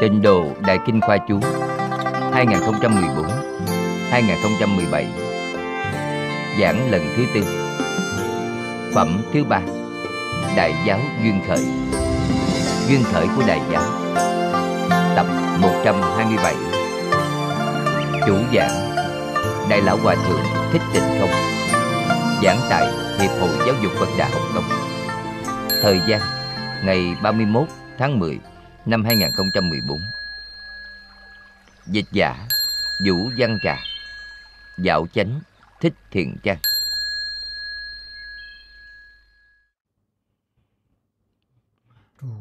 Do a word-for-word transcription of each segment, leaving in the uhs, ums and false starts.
Tịnh độ Đại Kinh Khoa Chú hai không một bốn đến hai không một bảy, giảng lần thứ tư, phẩm thứ ba, Đại Giáo Duyên Khởi. Duyên khởi của Đại Giáo. Tập một trăm hai mươi bảy. Chủ giảng Đại Lão Hòa Thượng Thích Tịnh Không. Giảng tại Hiệp hội Giáo dục Phật Đà Hồng Kông. Thời gian ngày ba mươi mốt tháng mười năm hai nghìn không trăm mười bốn. Dịch giả Vũ Văn Trà, Dạo Chánh Thích Thiện Trang.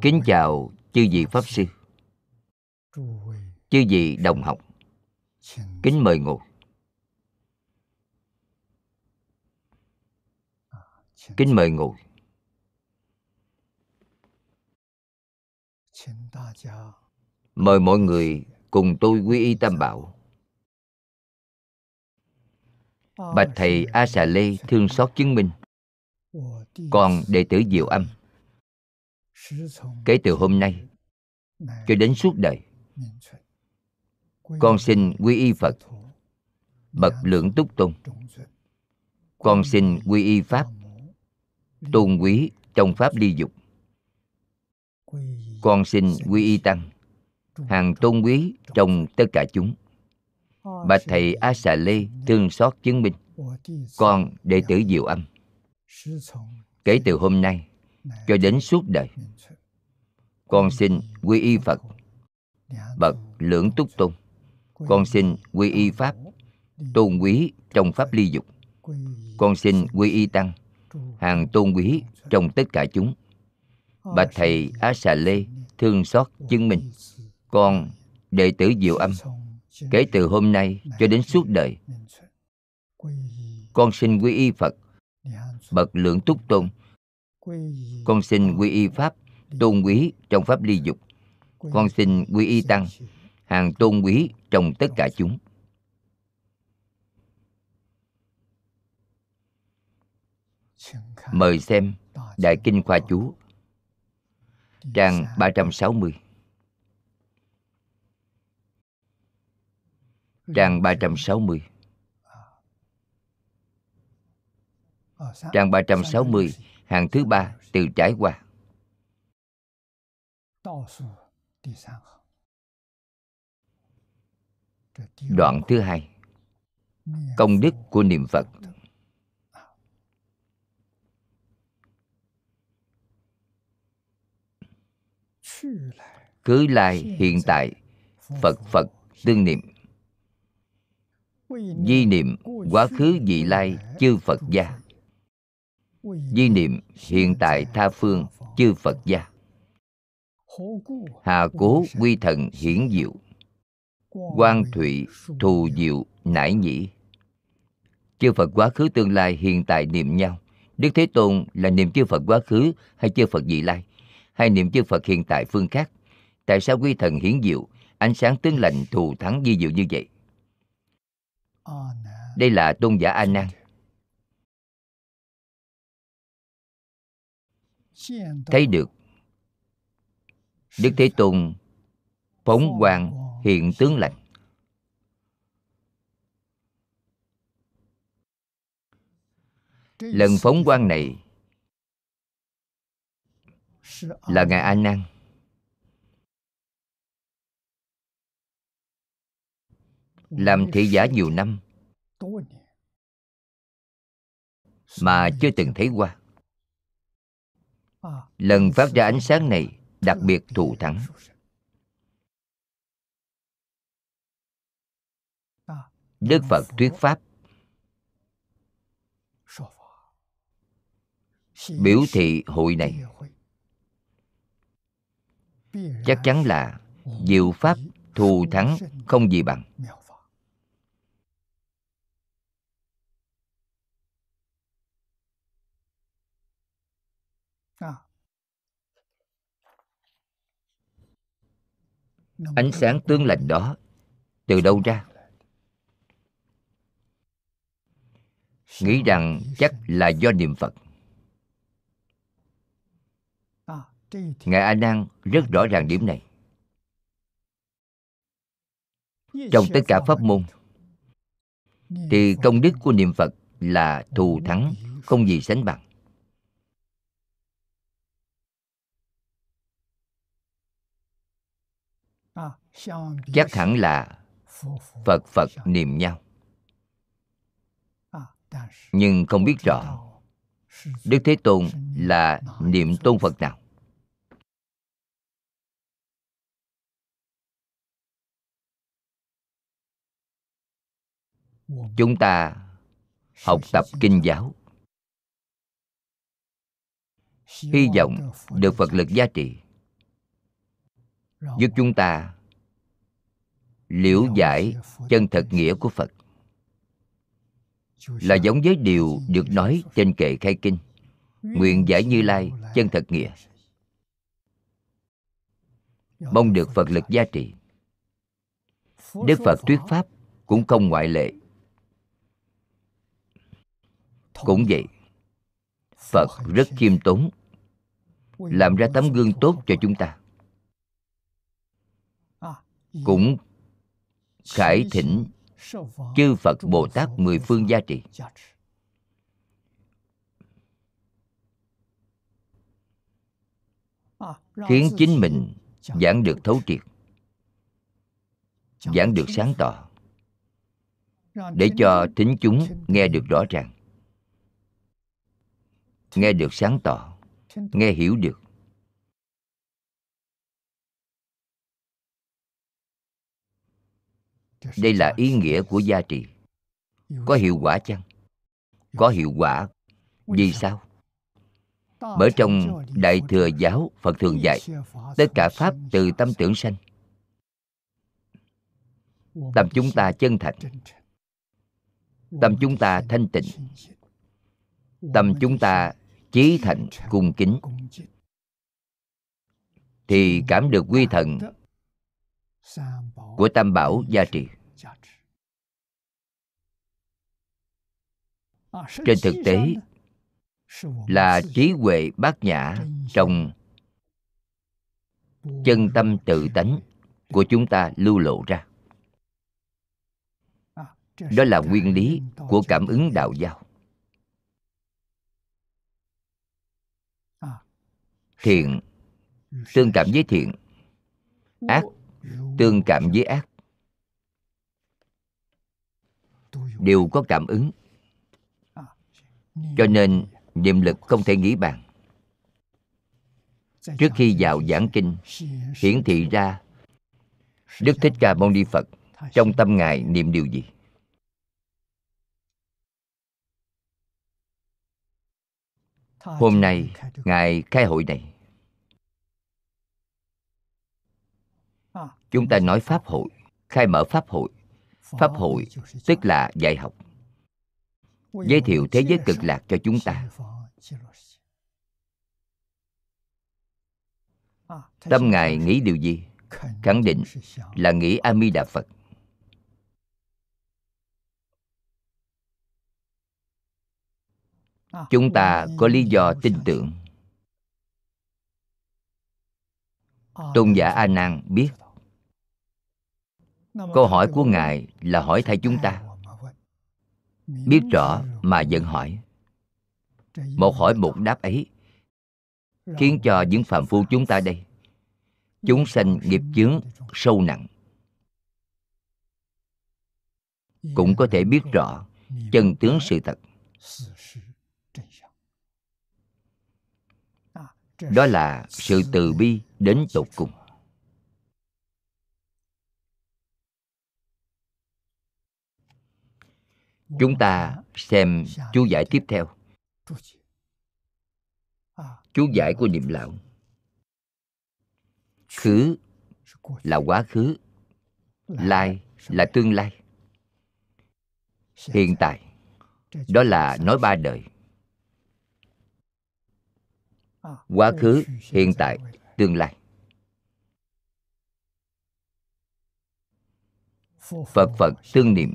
Kính chào chư vị pháp sư, chư vị đồng học, kính mời ngồi. Kính mời ngồi. Mời mọi người cùng tôi quy y Tam Bảo. Bạch thầy A Sà Lê thương xót chứng minh, còn đệ tử Diệu Âm, kể từ hôm nay cho đến suốt đời, con xin quy y Phật bậc Lưỡng Túc Tôn. Con xin quy y Pháp tôn quý trong Pháp Ly Dục. Con xin quy y Tăng hàng tôn quý trong tất cả chúng. Bạch thầy A Sà Lê thương xót chứng minh, con đệ tử Diệu Âm, kể từ hôm nay cho đến suốt đời, con xin quy y Phật bậc Lưỡng Túc Tôn. Con xin quy y Pháp tôn quý trong Pháp Ly Dục. Con xin quy y Tăng hàng tôn quý trong tất cả chúng. Bạch thầy A Sà Lê thương xót chứng minh, con đệ tử Diệu Âm, kể từ hôm nay cho đến suốt đời, con xin quy y Phật bậc Lưỡng Túc Tôn. Con xin quy y Pháp tôn quý trong Pháp Ly Dục. Con xin quy y Tăng hàng tôn quý trong tất cả chúng. Mời xem Đại Kinh Khoa Chú trang ba trăm sáu mươi. Trang ba trăm sáu mươi. Trang ba trăm sáu mươi, hàng thứ ba từ trải qua. Đoạn thứ hai, công đức của niệm Phật. Cứ lai hiện tại Phật Phật tương niệm, di niệm quá khứ vị lai chư Phật gia, di niệm hiện tại tha phương chư Phật gia. Hà cố quy thần hiển diệu, quang thụy thù diệu nải nhĩ. Chư Phật quá khứ tương lai hiện tại niệm nhau. Đức Thế Tôn là niệm chư Phật quá khứ hay chư Phật vị lai, hay niệm chư Phật hiện tại phương khác? Tại sao quy thần hiển diệu, ánh sáng tướng lành thù thắng vi diệu như vậy? Đây là tôn giả A Nan. Thấy được Đức Thế Tôn phóng quang hiện tướng lành. Lần phóng quang này là Ngài A Nan làm thị giả nhiều năm mà chưa từng thấy qua. Lần phát ra ánh sáng này đặc biệt thù thắng. Đức Phật thuyết pháp, biểu thị hội này chắc chắn là diệu pháp thù thắng không gì bằng. Ánh sáng tướng lành đó từ đâu ra? Nghĩ rằng chắc là do niệm Phật. Ngài A Nan rất rõ ràng điểm này. Trong tất cả pháp môn thì công đức của niệm Phật là thù thắng, không gì sánh bằng. Chắc hẳn là Phật Phật niệm nhau. Nhưng không biết rõ Đức Thế Tôn là niệm tôn Phật nào. Chúng ta học tập kinh giáo, hy vọng được Phật lực giá trị, giúp chúng ta liễu giải chân thật nghĩa của Phật, là giống với điều được nói trên kệ khai kinh: nguyện giải Như Lai chân thật nghĩa. Mong được Phật lực gia trị. Đức Phật thuyết pháp cũng không ngoại lệ. Cũng vậy, Phật rất khiêm tốn, làm ra tấm gương tốt cho chúng ta. Cũng khải thỉnh chư Phật Bồ Tát mười phương gia trì. Khiến chính mình giảng được thấu triệt, giảng được sáng tỏ, để cho thính chúng nghe được rõ ràng, nghe được sáng tỏ, nghe hiểu được. Đây là ý nghĩa của gia trì. Có hiệu quả chăng? Có hiệu quả. Vì sao? Bởi trong Đại Thừa Giáo Phật thường dạy tất cả pháp từ tâm tưởng sanh. Tâm chúng ta chân thành, tâm chúng ta thanh tịnh, tâm chúng ta chí thành cung kính, thì cảm được quy thần của Tam Bảo gia trì. Trên thực tế là trí huệ bát nhã trong chân tâm tự tánh của chúng ta lưu lộ ra. Đó là nguyên lý của cảm ứng đạo giao. Thiện tương cảm với thiện, ác tương cảm với ác, đều có cảm ứng. Cho nên niệm lực không thể nghĩ bàn. Trước khi vào giảng kinh, hiển thị ra Đức Thích Ca Mâu Ni Phật trong tâm Ngài niệm điều gì. Hôm nay Ngài khai hội này, chúng ta nói pháp hội, khai mở pháp hội. Pháp hội tức là dạy học, giới thiệu thế giới cực lạc cho chúng ta. Tâm Ngài nghĩ điều gì? Khẳng định là nghĩ A Di Đà Phật. Chúng ta có lý do tin tưởng tôn giả A Nan biết. Câu hỏi của Ngài là hỏi thay chúng ta, biết rõ mà vẫn hỏi. Một hỏi một đáp ấy khiến cho những phàm phu chúng ta đây, chúng sanh nghiệp chướng sâu nặng, cũng có thể biết rõ chân tướng sự thật. Đó là sự từ bi đến tột cùng. Chúng ta xem chú giải tiếp theo. Chú giải của niệm lão. Khứ là quá khứ, lai là tương lai, hiện tại. Đó là nói ba đời: quá khứ, hiện tại, tương lai. Phật Phật tương niệm.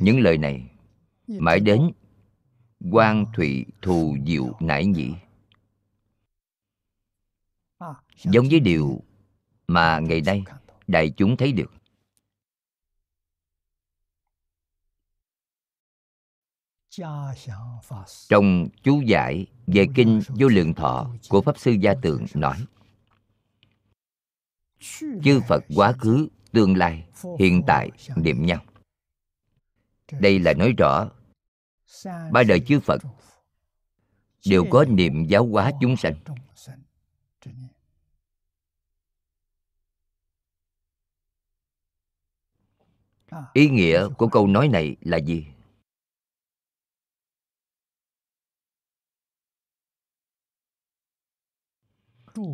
Những lời này mãi đến Quang Thụy Thù Diệu Nải Nhĩ, giống với điều mà ngày nay đại chúng thấy được. Trong chú giải về Kinh Vô Lượng Thọ của Pháp Sư Gia Tượng nói: chư Phật quá khứ, tương lai, hiện tại niệm nhau. Đây là nói rõ ba đời chư Phật đều có niệm giáo hóa chúng sanh. Ý nghĩa của câu nói này là gì?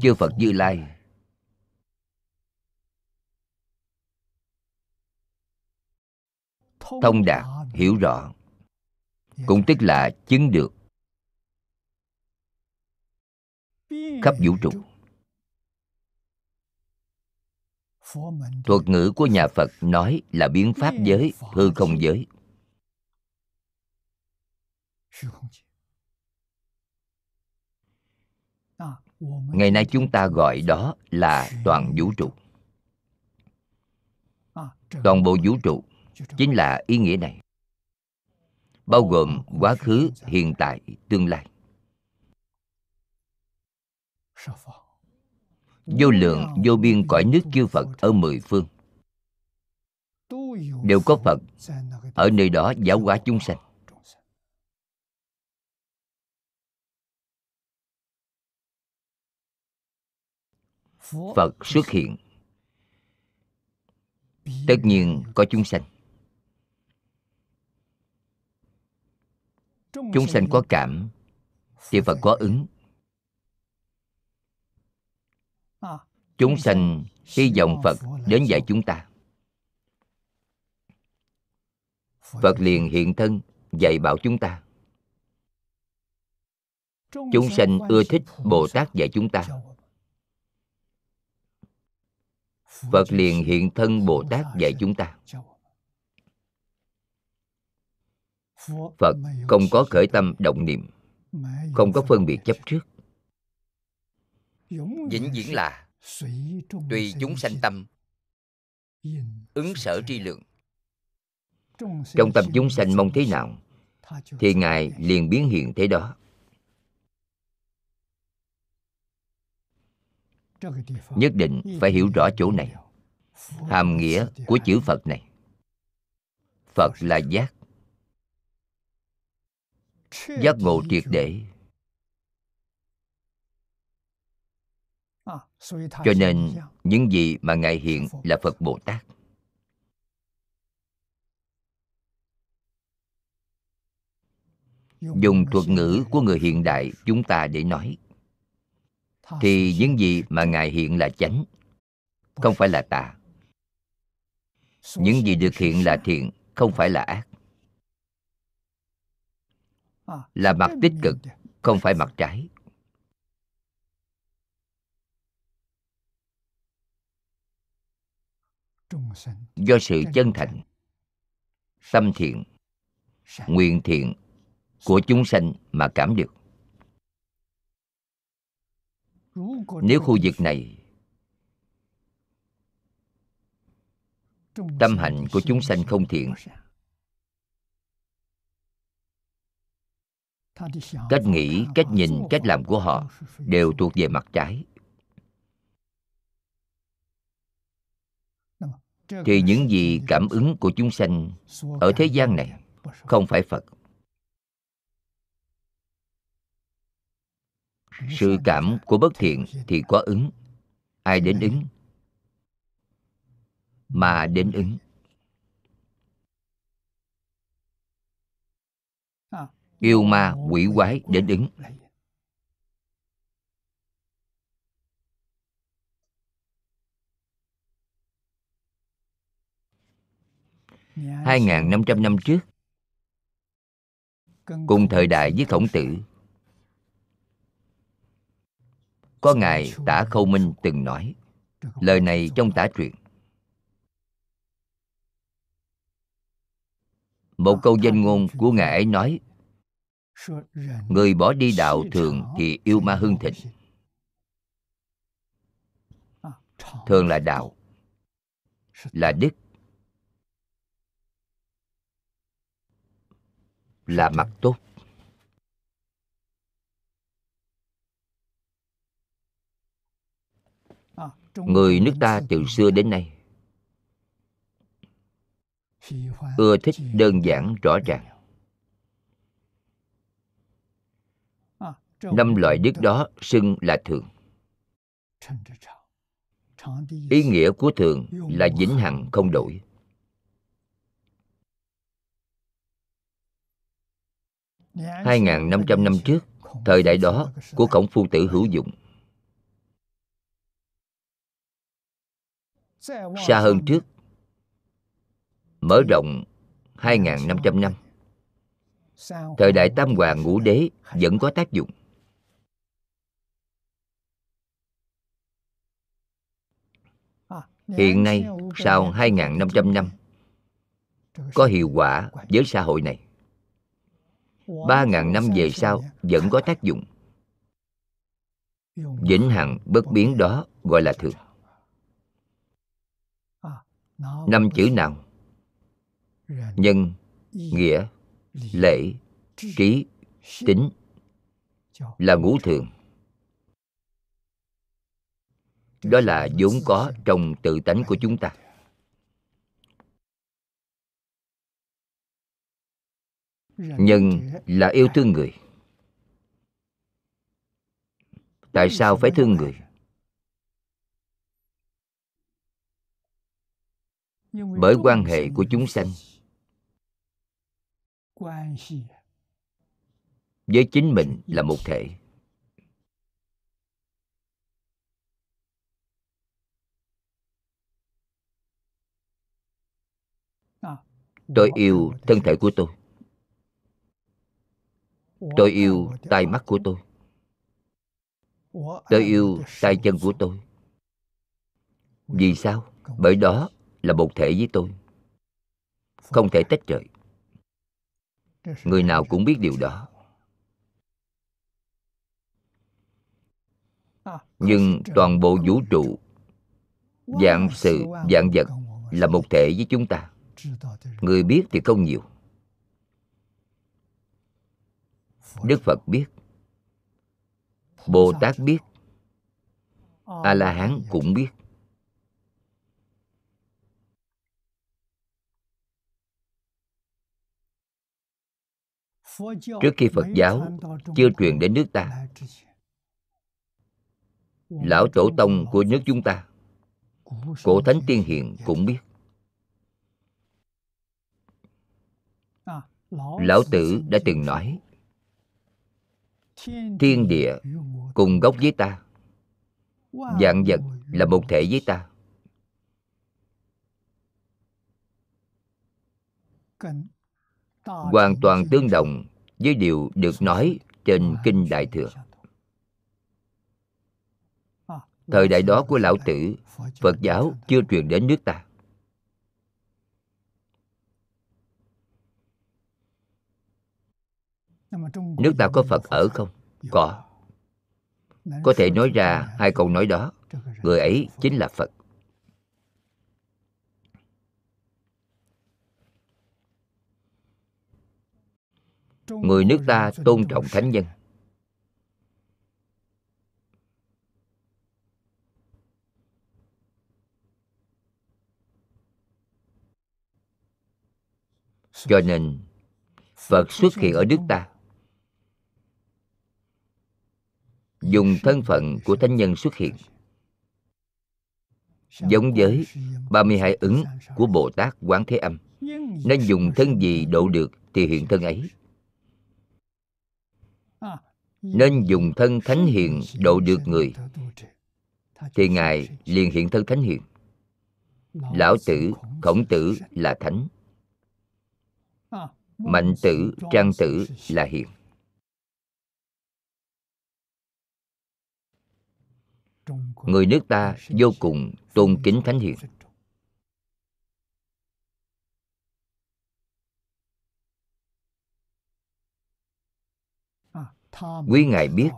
Chư Phật Như Lai thông đạt, hiểu rõ, cũng tức là chứng được khắp vũ trụ. Thuật ngữ của nhà Phật nói là biến pháp giới, hư không giới. Ngày nay chúng ta gọi đó là toàn vũ trụ. Toàn bộ vũ trụ chính là ý nghĩa này, bao gồm quá khứ, hiện tại, tương lai. Vô lượng vô biên cõi nước chư Phật ở mười phương đều có Phật ở nơi đó giáo hóa chúng sanh. Phật xuất hiện, tất nhiên có chúng sanh. Chúng sanh có cảm thì Phật có ứng. Chúng sanh hy vọng Phật đến dạy chúng ta, Phật liền hiện thân dạy bảo chúng ta. Chúng sanh ưa thích Bồ Tát dạy chúng ta, Phật liền hiện thân Bồ Tát dạy chúng ta. Phật không có khởi tâm động niệm, không có phân biệt chấp trước, vĩnh viễn là tùy chúng sanh tâm, ứng sở tri lượng. Trong tâm chúng sanh mong thế nào thì Ngài liền biến hiện thế đó. Nhất định phải hiểu rõ chỗ này, hàm nghĩa của chữ Phật này. Phật là giác, giác ngộ triệt để. Cho nên những gì mà Ngài hiện là Phật Bồ Tát. Dùng thuật ngữ của người hiện đại chúng ta để nói thì những gì mà Ngài hiện là chánh, không phải là tà. Những gì được hiện là thiện, không phải là ác. Là mặt tích cực, không phải mặt trái. Do sự chân thành, tâm thiện, nguyện thiện của chúng sanh mà cảm được. Nếu khu vực này tâm hạnh của chúng sanh không thiện, cách nghĩ, cách nhìn, cách làm của họ đều thuộc về mặt trái, thì những gì cảm ứng của chúng sanh ở thế gian này không phải Phật. Sự cảm của bất thiện thì có ứng. Ai đến ứng? Mà đến ứng. Yêu ma quỷ quái đến ứng. hai nghìn năm trăm năm trước, cùng thời đại với Khổng Tử, có Ngài Tả Khâu Minh từng nói lời này trong Tả Truyện. Một câu danh ngôn của Ngài ấy nói: người bỏ đi đạo thường thì yêu ma hưng thịnh. Thường là đạo, là đức, là mặt tốt. Người nước ta từ xưa đến nay ưa thích đơn giản rõ ràng. Năm loại đức đó xưng là thường. Ý nghĩa của thường là vĩnh hằng không đổi. hai nghìn năm trăm năm trước, thời đại đó của Khổng Phu Tử hữu dụng. Xa hơn trước, mở rộng hai nghìn năm trăm năm, thời đại Tam Hoàng Ngũ Đế vẫn có tác dụng. Hiện nay, sau hai nghìn năm trăm năm, có hiệu quả với xã hội này. ba nghìn năm về sau vẫn có tác dụng. Vĩnh hằng bất biến đó gọi là thường. Năm chữ nào? Nhân, nghĩa, lễ, trí, tín là ngũ thường. Đó là vốn có trong tự tánh của chúng ta. Nhân là yêu thương người. Tại sao phải thương người? Bởi quan hệ của chúng sanh với chính mình là một thể. Tôi yêu thân thể của tôi. Tôi yêu tai mắt của tôi. Tôi yêu tay chân của tôi. Vì sao? Bởi đó là một thể với tôi, không thể tách rời. Người nào cũng biết điều đó. Nhưng toàn bộ vũ trụ, vạn sự, vạn vật là một thể với chúng ta. Người biết thì không nhiều. Đức Phật biết, Bồ Tát biết, A-la-hán cũng biết. Trước khi Phật giáo chưa truyền đến nước ta, lão tổ tông của nước chúng ta, cổ thánh tiên hiền cũng biết. Lão Tử đã từng nói, thiên địa cùng gốc với ta, vạn vật là một thể với ta. Hoàn toàn tương đồng với điều được nói trên Kinh Đại Thừa. Thời đại đó của Lão Tử, Phật giáo chưa truyền đến nước ta. Nước ta có Phật ở không? Có. Có thể nói ra hai câu nói đó, người ấy chính là Phật. Người nước ta tôn trọng thánh nhân. Cho nên, Phật xuất hiện ở nước ta, dùng thân phận của thánh nhân xuất hiện, giống với ba mươi hai ứng của Bồ Tát Quán Thế Âm. Nên dùng thân gì độ được thì hiện thân ấy. Nên dùng thân thánh hiền độ được người thì Ngài liền hiện thân thánh hiền. Lão Tử, Khổng Tử là thánh. Mạnh Tử, Trang Tử là hiền. Người nước ta vô cùng tôn kính thánh hiền. Quý Ngài biết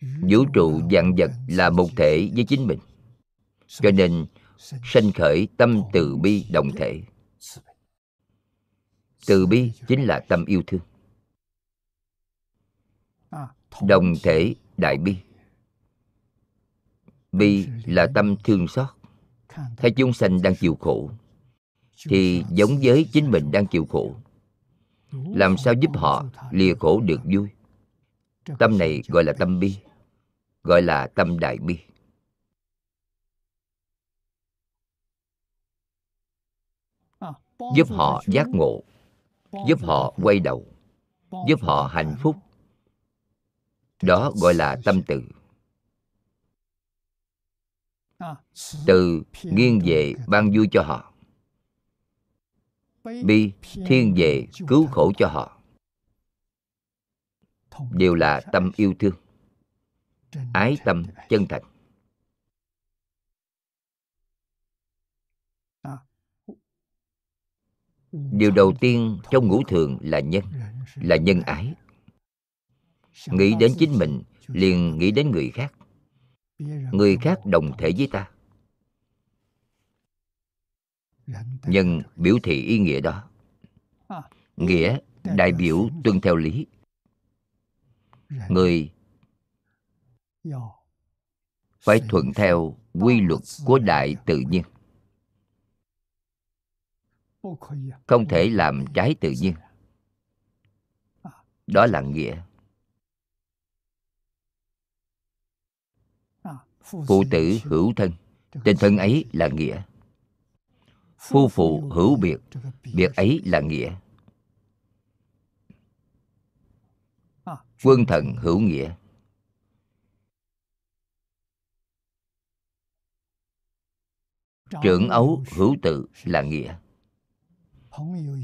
vũ trụ vạn vật là một thể với chính mình, cho nên sanh khởi tâm từ bi đồng thể. Từ bi chính là tâm yêu thương, đồng thể đại bi. Bi là tâm thương xót. Thấy chúng sanh đang chịu khổ thì giống với chính mình đang chịu khổ, làm sao giúp họ lìa khổ được vui. Tâm này gọi là tâm bi, gọi là tâm đại bi. Giúp họ giác ngộ, giúp họ quay đầu, giúp họ hạnh phúc. Đó gọi là tâm từ. Từ nghiêng về ban vui cho họ, bi thiên về cứu khổ cho họ. Đều là tâm yêu thương, ái tâm chân thành. Điều đầu tiên trong ngũ thường là nhân, là nhân ái. Nghĩ đến chính mình liền nghĩ đến người khác. Người khác đồng thể với ta. Nhân biểu thị ý nghĩa đó. Nghĩa đại biểu tuân theo lý. Người phải thuận theo quy luật của đại tự nhiên, không thể làm trái tự nhiên. Đó là nghĩa. Phụ tử hữu thân, tình thân ấy là nghĩa. Phu phụ hữu biệt, biệt ấy là nghĩa. Quân thần hữu nghĩa. Trưởng ấu hữu tự là nghĩa.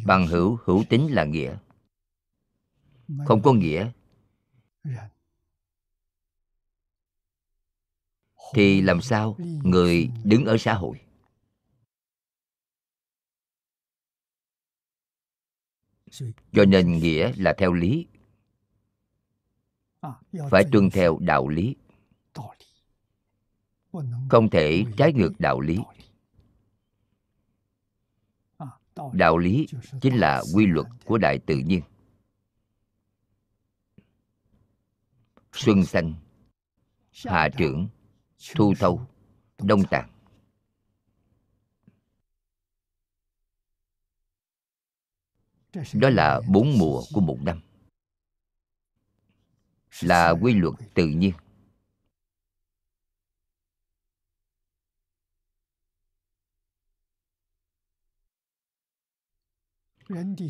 Bằng hữu hữu tín là nghĩa. Không có nghĩa thì làm sao người đứng ở xã hội? Cho nên nghĩa là theo lý, phải tuân theo đạo lý, không thể trái ngược đạo lý. Đạo lý chính là quy luật của đại tự nhiên. Xuân xanh, hạ trưởng, thu thâu, đông tàn. Đó là bốn mùa của một năm, là quy luật tự nhiên.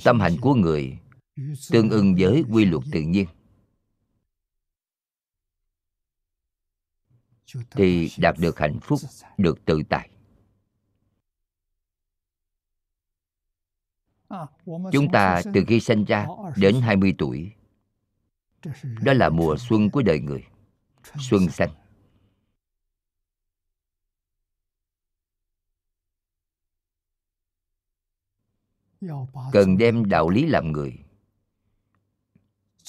Tâm hạnh của người tương ưng với quy luật tự nhiên thì đạt được hạnh phúc, được tự tại. Chúng ta từ khi sanh ra đến hai mươi tuổi, đó là mùa xuân của đời người, xuân xanh. Cần đem đạo lý làm người,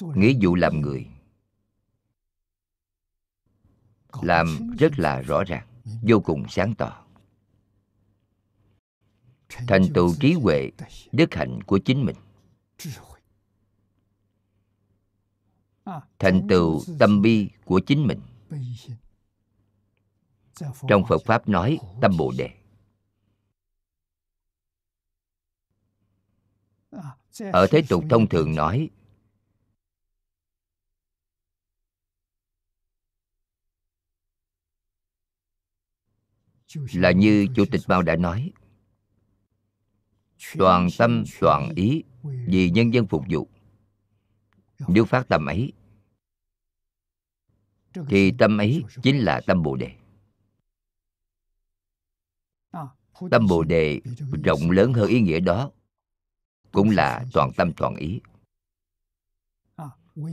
nghĩa vụ làm người, làm rất là rõ ràng, vô cùng sáng tỏ. Thành tựu trí huệ, đức hạnh của chính mình. Thành tựu tâm bi của chính mình. Trong Phật Pháp nói tâm Bồ Đề. Ở thế tục thông thường nói là như Chủ tịch Mao đã nói: toàn tâm, toàn ý, vì nhân dân phục vụ. Nếu phát tâm ấy thì tâm ấy chính là tâm Bồ Đề. Tâm Bồ Đề rộng lớn hơn ý nghĩa đó, cũng là toàn tâm toàn ý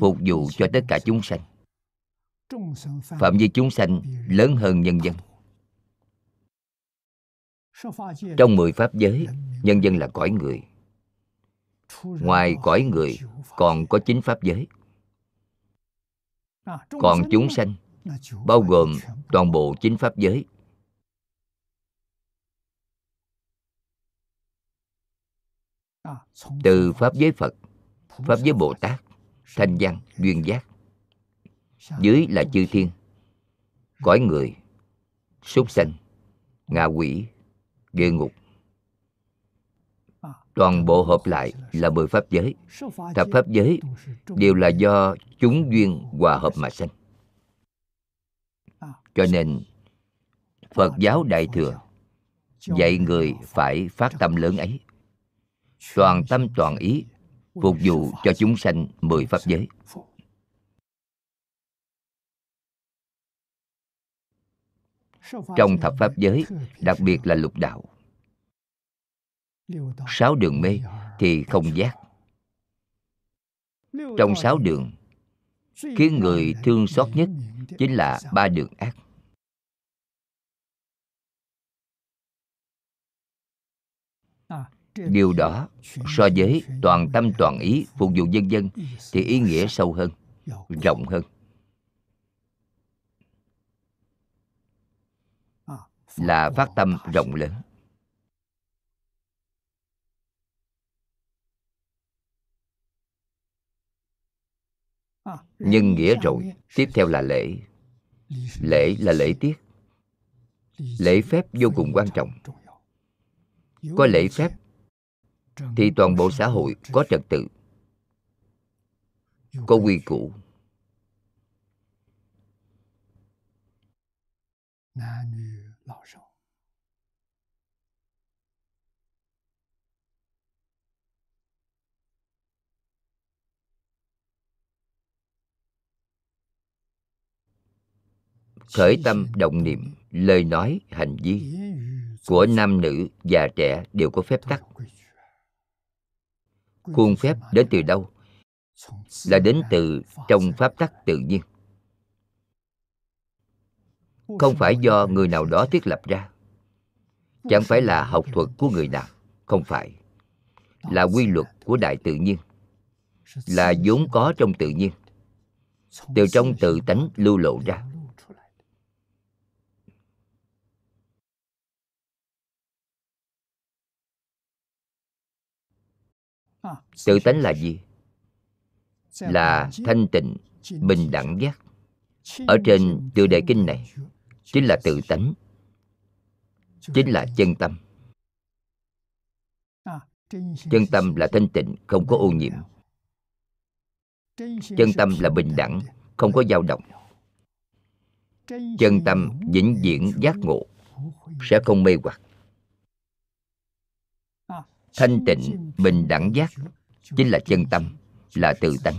phục vụ cho tất cả chúng sanh. Phạm vi chúng sanh lớn hơn nhân dân. Trong mười pháp giới, nhân dân là cõi người. Ngoài cõi người còn có chín pháp giới. Còn chúng sanh bao gồm toàn bộ chín pháp giới. từ pháp giới Phật, pháp giới Bồ Tát, Thanh Văn, Duyên Giác, dưới là chư thiên, cõi người, súc sanh, ngạ quỷ, địa ngục. Toàn bộ hợp lại là mười pháp giới. Thập pháp giới đều là do chúng duyên hòa hợp mà sanh. Cho nên Phật giáo Đại Thừa dạy người phải phát tâm lớn ấy, toàn tâm toàn ý phục vụ cho chúng sanh mười pháp giới. Trong thập pháp giới, đặc biệt là lục đạo, sáu đường mê thì không giác. Trong sáu đường, khiến người thương xót nhất chính là ba đường ác. Điều đó so với toàn tâm toàn ý phục vụ dân dân thì ý nghĩa sâu hơn, rộng hơn. Là phát tâm rộng lớn. Nhân nghĩa rồi, tiếp theo là lễ. Lễ là lễ tiết. Lễ phép vô cùng quan trọng. Có lễ phép thì toàn bộ xã hội có trật tự, có quy củ. Khởi tâm động niệm, lời nói, hành vi của nam nữ, già trẻ đều có phép tắc. Khuôn phép đến từ đâu? Là đến từ trong pháp tắc tự nhiên, không phải do người nào đó thiết lập ra, chẳng phải là học thuật của người nào, không phải. Là quy luật của đại tự nhiên, là vốn có trong tự nhiên, từ trong tự tánh lưu lộ ra. Tự tánh là gì? Là thanh tịnh, bình đẳng giác. Ở trên tựa đề kinh này chính là tự tánh, chính là chân tâm. Chân tâm là thanh tịnh, không có ô nhiễm. Chân tâm là bình đẳng, không có dao động. Chân tâm vĩnh viễn giác ngộ, sẽ không mê hoặc. Thanh tịnh, bình đẳng giác chính là chân tâm, là tự tánh.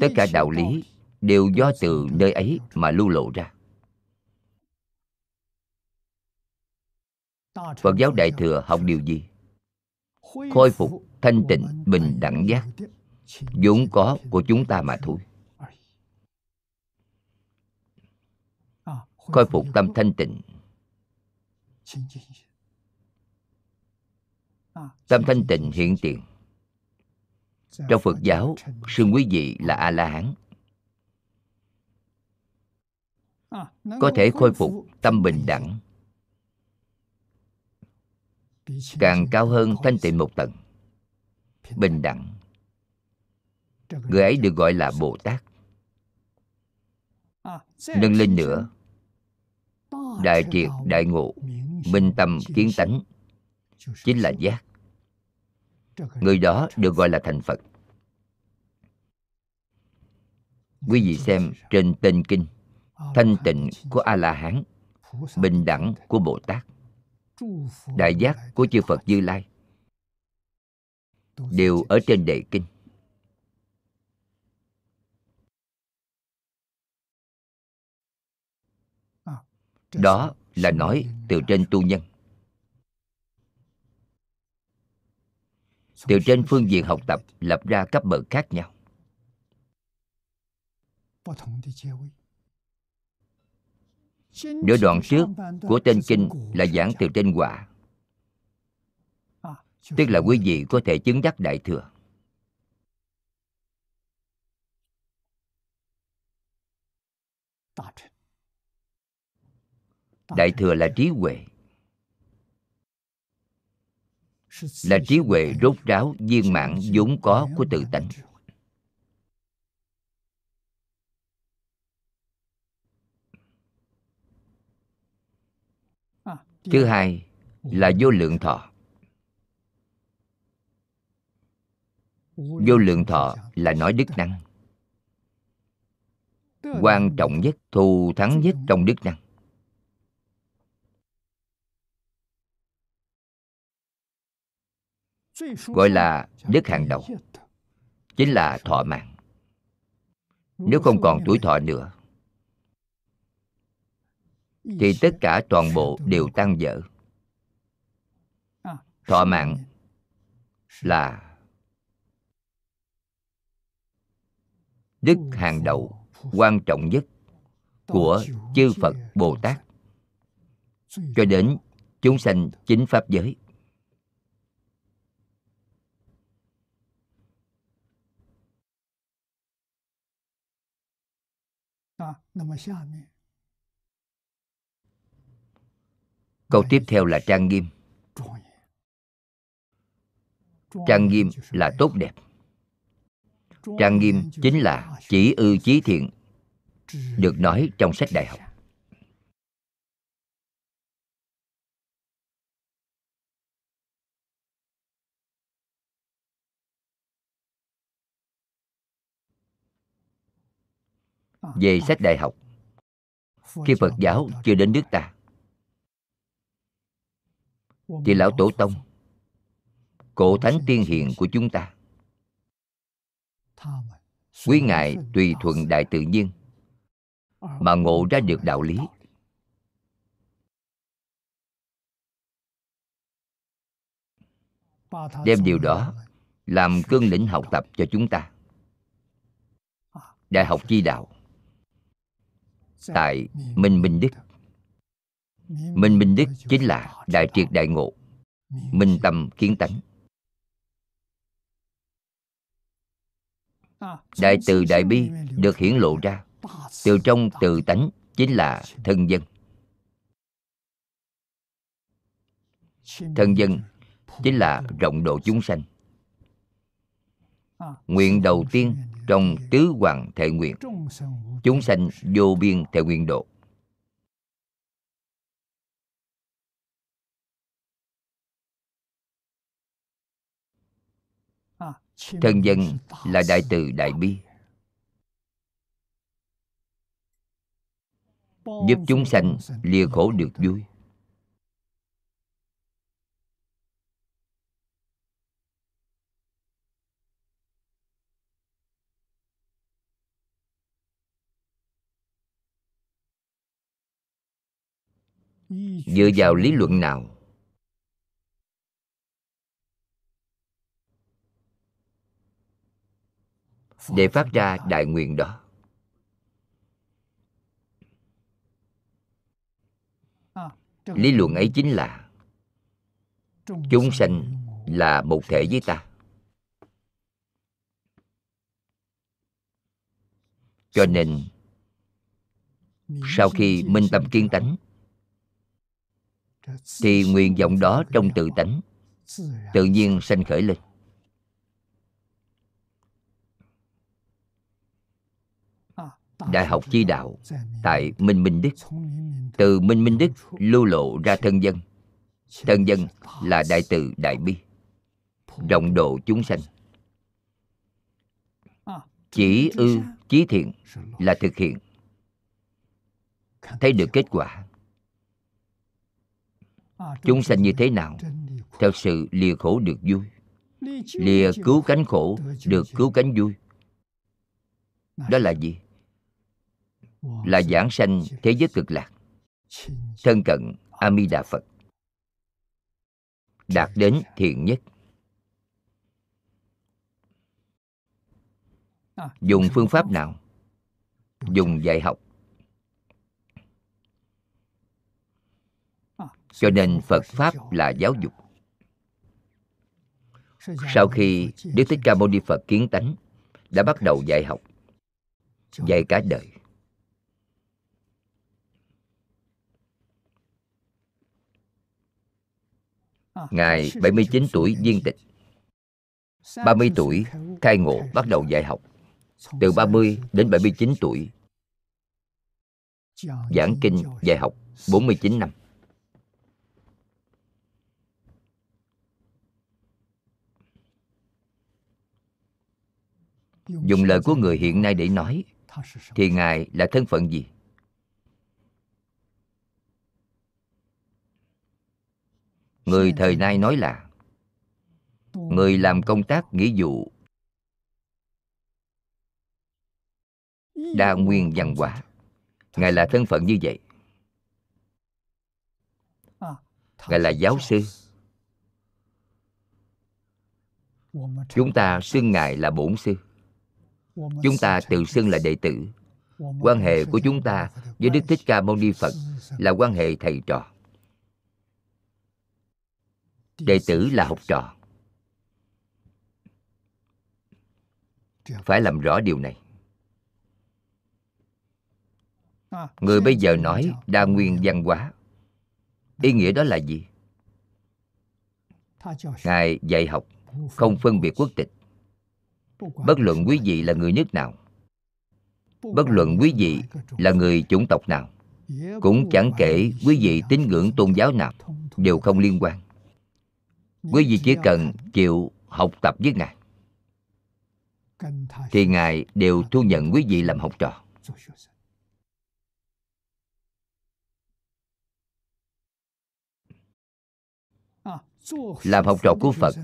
Tất cả đạo lý đều do từ nơi ấy mà lưu lộ ra. Phật giáo Đại Thừa học điều gì? Khôi phục thanh tịnh, bình đẳng giác vốn có của chúng ta mà thôi. Khôi phục tâm thanh tịnh. Tâm thanh tịnh hiện tiền. Trong Phật giáo, xưng quý vị là A-la-hán. Có thể khôi phục tâm bình đẳng, càng cao hơn thanh tịnh một tầng, bình đẳng. Người ấy được gọi là Bồ Tát. Nâng lên nữa, đại triệt, đại ngộ, minh tâm, kiến tánh, chính là giác. Người đó được gọi là thành Phật. Quý vị xem trên tên kinh, thanh tịnh của A-la-hán, bình đẳng của Bồ Tát, đại giác của chư Phật Như Lai, đều ở trên đề kinh. Đó là nói từ trên tu nhân, từ trên phương diện học tập lập ra cấp bậc khác nhau. Nửa đoạn trước của tên kinh là giảng từ trên quả, tức là quý vị có thể chứng đắc Đại Thừa. Đại thừa là trí huệ, là trí huệ rốt ráo viên mãn vốn có của tự tánh. Thứ hai là vô lượng thọ. Vô lượng thọ là nói đức năng, quan trọng nhất, thù thắng nhất trong đức năng. Gọi là đức hàng đầu chính là thọ mạng. Nếu không còn tuổi thọ nữa thì tất cả toàn bộ đều tan dở. Thọ mạng là đức hàng đầu, quan trọng nhất của chư Phật Bồ Tát cho đến chúng sanh chính pháp giới. Câu tiếp theo là trang nghiêm. Trang nghiêm là tốt đẹp. Trang nghiêm chính là chỉ ư chí thiện, được nói trong sách Đại học. Về sách Đại học, khi Phật giáo chưa đến nước ta thì Lão Tổ Tông, cổ thánh tiên hiền của chúng ta, quý ngài tùy thuận đại tự nhiên mà ngộ ra được đạo lý. Đem điều đó làm cương lĩnh học tập cho chúng ta. Đại học Chi Đạo tại Minh Minh Đức. Minh Minh Đức chính là đại triệt đại ngộ, minh tâm kiến tánh. Đại từ đại bi được hiển lộ ra, từ trong tự tánh chính là thân dân. Thân dân chính là rộng độ chúng sanh. Nguyện đầu tiên trong tứ hoàng thệ nguyện, chúng sanh vô biên thệ nguyện độ. Thân dân là đại từ đại bi, giúp chúng sanh lìa khổ được vui. Dựa vào lý luận nào để phát ra đại nguyện đó? Lý luận ấy chính là chúng sanh là một thể với ta. Cho nên sau khi minh tâm kiến tánh thì nguyện vọng đó trong tự tánh tự nhiên sanh khởi lên. Đại học Chi Đạo tại Minh Minh Đức, từ Minh Minh Đức lưu lộ ra thân dân. Thân dân là đại từ đại bi, rộng độ chúng sanh. Chỉ ư chí thiện là thực hiện, thấy được kết quả. Chúng sanh như thế nào? Theo sự lìa khổ được vui, lìa cứu cánh khổ được cứu cánh vui. Đó là gì? Là giảng sanh thế giới cực lạc, thân cận A Di Đà Phật, đạt đến thiện nhất. Dùng phương pháp nào? Dùng dạy học. Cho nên Phật pháp là giáo dục. Sau khi Đức Thích Ca Mâu Ni Phật kiến tánh đã bắt đầu dạy học, dạy cả đời. Ngài bảy mươi chín tuổi viên tịch, ba mươi tuổi khai ngộ bắt đầu dạy học. Từ ba mươi đến bảy mươi chín tuổi giảng kinh dạy học bốn mươi chín năm. Dùng lời của người hiện nay để nói thì Ngài là thân phận gì? Người thời nay nói là người làm công tác nghĩa vụ đa nguyên văn hóa. Ngài là thân phận như vậy. Ngài là giáo sư. Chúng ta xưng Ngài là bổn sư. Chúng ta tự xưng là đệ tử. Quan hệ của chúng ta với Đức Thích Ca Mâu Ni Phật là quan hệ thầy trò. Đệ tử là học trò. Phải làm rõ điều này. Người bây giờ nói đa nguyên văn hóa, ý nghĩa đó là gì? Ngài dạy học không phân biệt quốc tịch. Bất luận quý vị là người nước nào, bất luận quý vị là người chủng tộc nào, cũng chẳng kể quý vị tín ngưỡng tôn giáo nào, đều không liên quan. Quý vị chỉ cần chịu học tập với Ngài thì Ngài đều thu nhận quý vị làm học trò. Làm học trò của Phật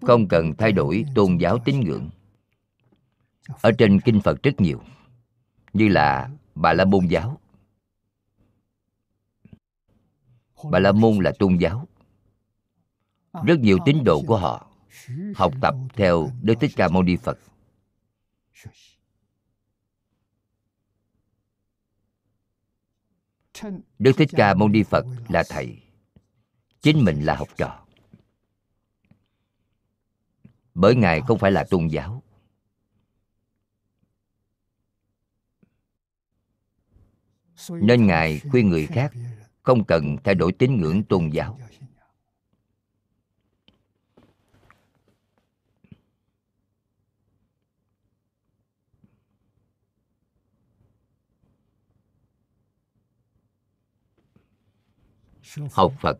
không cần thay đổi tôn giáo tín ngưỡng. Ở trên kinh Phật rất nhiều, như là Bà La Môn giáo. Bà La Môn là tôn giáo. Rất nhiều tín đồ của họ học tập theo Đức Thích Ca Mâu Ni Phật. Đức Thích Ca Mâu Ni Phật là thầy, chính mình là học trò. Bởi Ngài không phải là tôn giáo. Nên Ngài khuyên người khác không cần thay đổi tín ngưỡng tôn giáo. Học Phật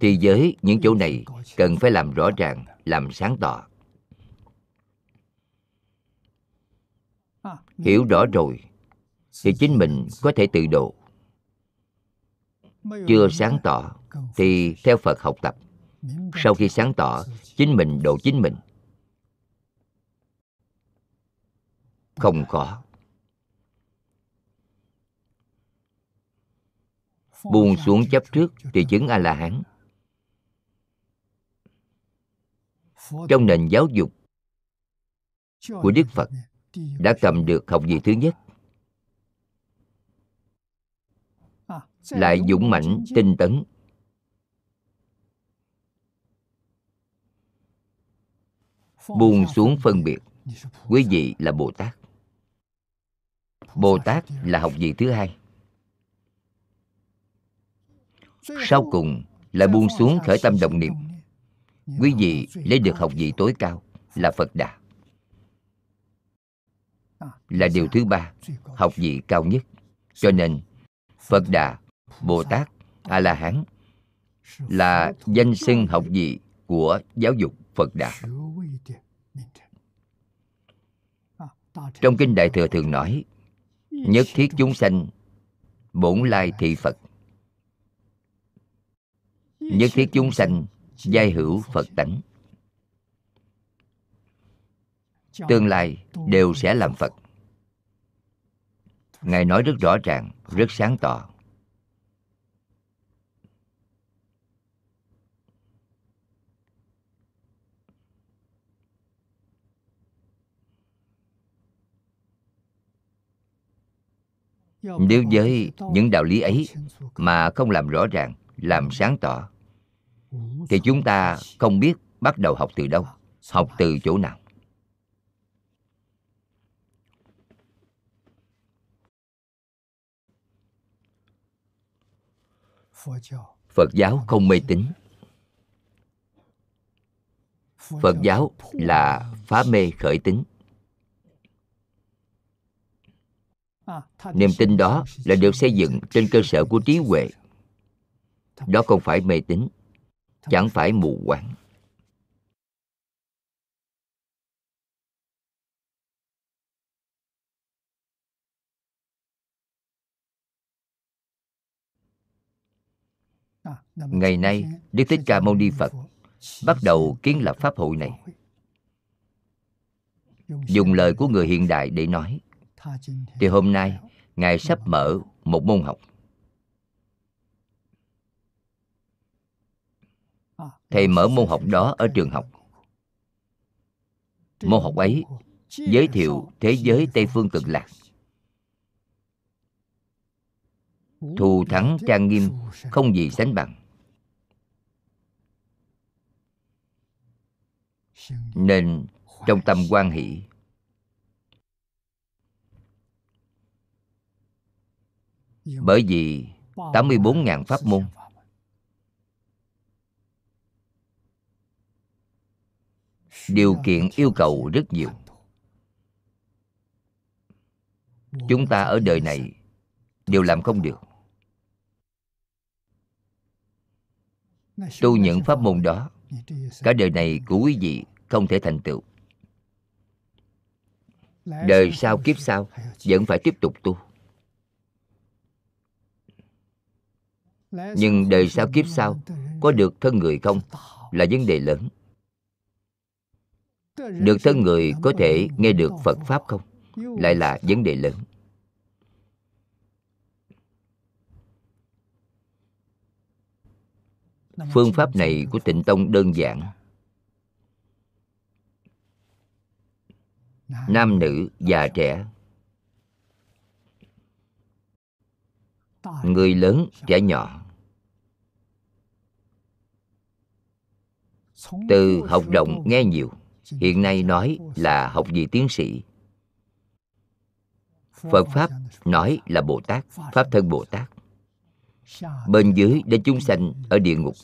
thì với những chỗ này cần phải làm rõ ràng, làm sáng tỏ. Hiểu rõ rồi thì chính mình có thể tự độ. Chưa sáng tỏ thì theo Phật học tập. Sau khi sáng tỏ, chính mình độ chính mình. Không khó. Buông xuống chấp trước thì chứng A-la-hán. Trong nền giáo dục của Đức Phật đã cầm được học vị thứ nhất, lại dũng mãnh tinh tấn, buông xuống phân biệt, quý vị là Bồ Tát. Bồ Tát là học vị thứ hai. Sau cùng là buông xuống khởi tâm động niệm, quý vị lấy được học vị tối cao là Phật Đà, là điều thứ ba, học vị cao nhất. Cho nên Phật Đà, Bồ Tát, A-la-hán là danh xưng học vị của giáo dục Phật Đà. Trong kinh Đại Thừa thường nói nhất thiết chúng sanh bổn lai thị Phật, nhất thiết chúng sanh giai hữu Phật tánh, tương lai đều sẽ làm Phật. Ngài nói rất rõ ràng, rất sáng tỏ. Nếu với những đạo lý ấy mà không làm rõ ràng, làm sáng tỏ, thì chúng ta không biết bắt đầu học từ đâu, học từ chỗ nào. Phật giáo không mê tín. Phật giáo là phá mê khởi tín. Niềm tin đó là được xây dựng trên cơ sở của trí huệ. Đó không phải mê tín, chẳng phải mù quáng. Ngày nay, Đức Thích Ca Mâu Ni Phật bắt đầu kiến lập pháp hội này. Dùng lời của người hiện đại để nói, thì hôm nay, Ngài sắp mở một môn học. Thầy mở môn học đó ở trường học. Môn học ấy giới thiệu thế giới Tây Phương Cực Lạc. Thù thắng trang nghiêm, không gì sánh bằng. Nên trong tâm hoan hỷ, bởi vì tám mươi bốn nghìn pháp môn, điều kiện yêu cầu rất nhiều. Chúng ta ở đời này đều làm không được. Tu những pháp môn đó, cả đời này của quý vị không thể thành tựu. Đời sau kiếp sau vẫn phải tiếp tục tu. Nhưng đời sau kiếp sau có được thân người không là vấn đề lớn. Được thân người có thể nghe được Phật Pháp không lại là vấn đề lớn. Phương pháp này của Tịnh Tông đơn giản. Nam nữ, già trẻ, người lớn, trẻ nhỏ, từ học rộng nghe nhiều. Hiện nay nói là học vị tiến sĩ. Phật Pháp nói là Bồ Tát, Pháp thân Bồ Tát. Bên dưới để chúng sanh ở địa ngục.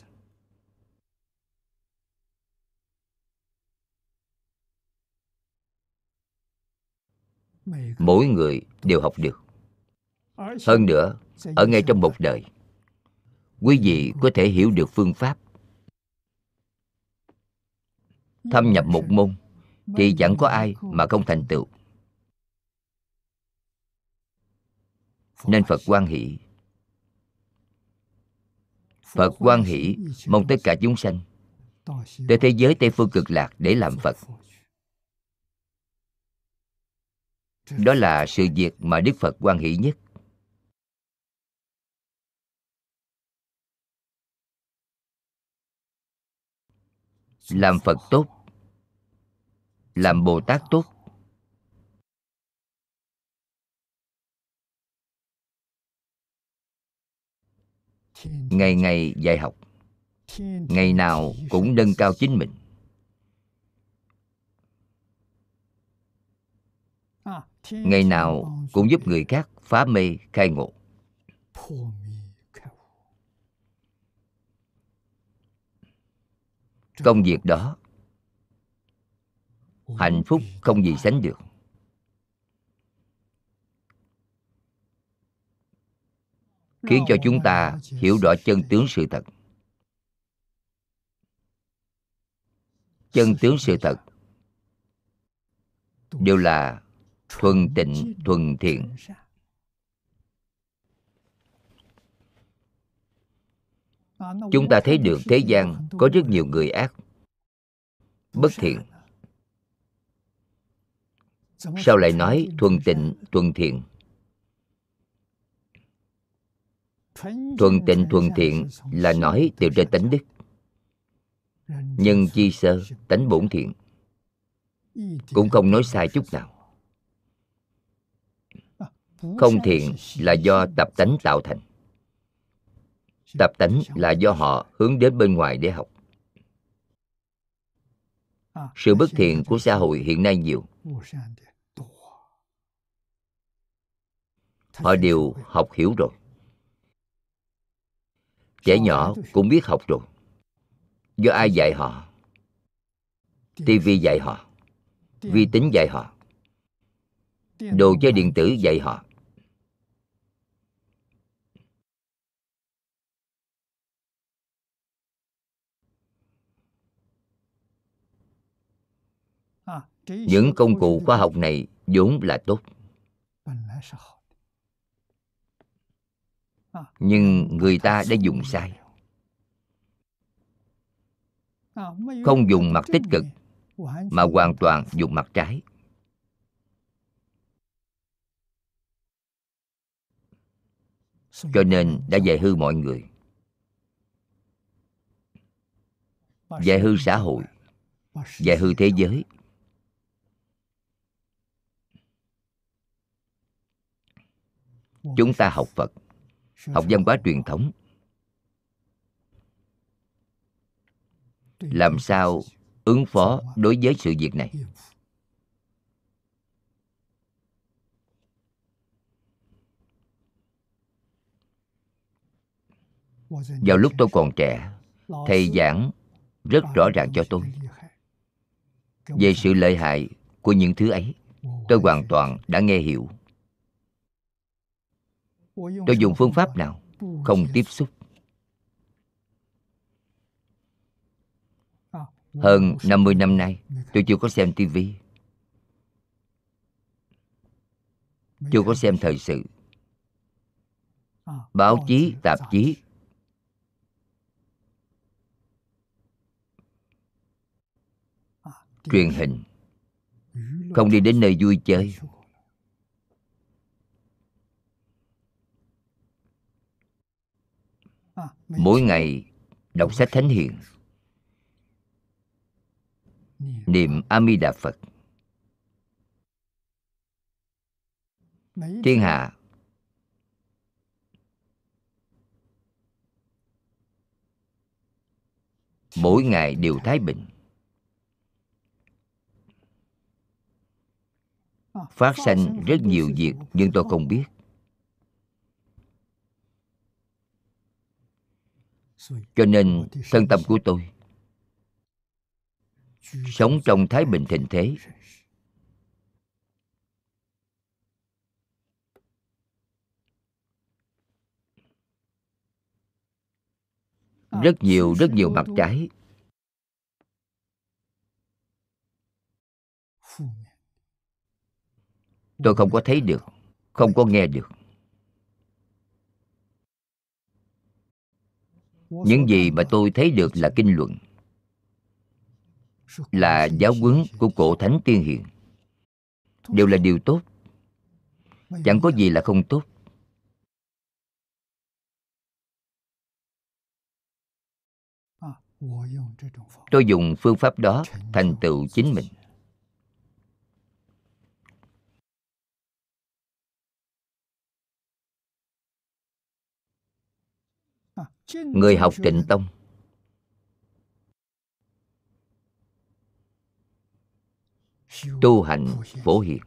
Mỗi người đều học được. Hơn nữa, ở ngay trong một đời, quý vị có thể hiểu được phương pháp. Thâm nhập một môn thì chẳng có ai mà không thành tựu. Nên Phật hoan hỷ. Phật hoan hỷ mong tất cả chúng sanh tới thế giới Tây Phương Cực Lạc để làm Phật. Đó là sự việc mà Đức Phật hoan hỷ nhất. Làm Phật tốt, làm Bồ Tát tốt, ngày ngày dạy học, ngày nào cũng nâng cao chính mình. Ngày nào cũng giúp người khác phá mê khai ngộ. Công việc đó, hạnh phúc không gì sánh được. Khiến cho chúng ta hiểu rõ chân tướng sự thật. Chân tướng sự thật đều là thuần tịnh, thuần thiện. Chúng ta thấy được thế gian có rất nhiều người ác, bất thiện. Sao lại nói thuần tịnh, thuần thiện? Thuần tịnh, thuần thiện là nói từ trên tánh đức. Nhân chi sơ, tánh bổn thiện. Cũng không nói sai chút nào. Không thiện là do tập tánh tạo thành. Tập tánh là do họ hướng đến bên ngoài để học. Sự bất thiện của xã hội hiện nay nhiều. Họ đều học hiểu rồi. Trẻ nhỏ cũng biết học rồi. Do ai dạy họ? ti vi dạy họ, vi tính dạy họ, đồ chơi điện tử dạy họ. Những công cụ khoa học này vốn là tốt, nhưng người ta đã dùng sai, không dùng mặt tích cực mà hoàn toàn dùng mặt trái. Cho nên đã dạy hư mọi người, dạy hư xã hội, dạy hư thế giới. Chúng ta học Phật, học văn hóa truyền thống, làm sao ứng phó đối với sự việc này? Vào lúc tôi còn trẻ, thầy giảng rất rõ ràng cho tôi về sự lợi hại của những thứ ấy. Tôi hoàn toàn đã nghe hiểu. Tôi dùng phương pháp nào? Không tiếp xúc. Hơn năm mươi năm nay, tôi chưa có xem tivi, chưa có xem thời sự, báo chí, tạp chí. Truyền hình, không đi đến nơi vui chơi. Mỗi ngày đọc sách thánh hiền, niệm A Di Đà Phật. Thiên hạ mỗi ngày đều thái bình. Phát sinh rất nhiều việc nhưng tôi không biết. Cho nên thân tâm của tôi sống trong thái bình thịnh thế. Rất nhiều, rất nhiều mặt trái. Tôi không có thấy được, không có nghe được. Những gì mà tôi thấy được là kinh luận, là giáo huấn của cổ thánh tiên hiền, đều là điều tốt, chẳng có gì là không tốt. Tôi dùng phương pháp đó thành tựu chính mình. Người học Tịnh Tông tu hành Phổ Hiền,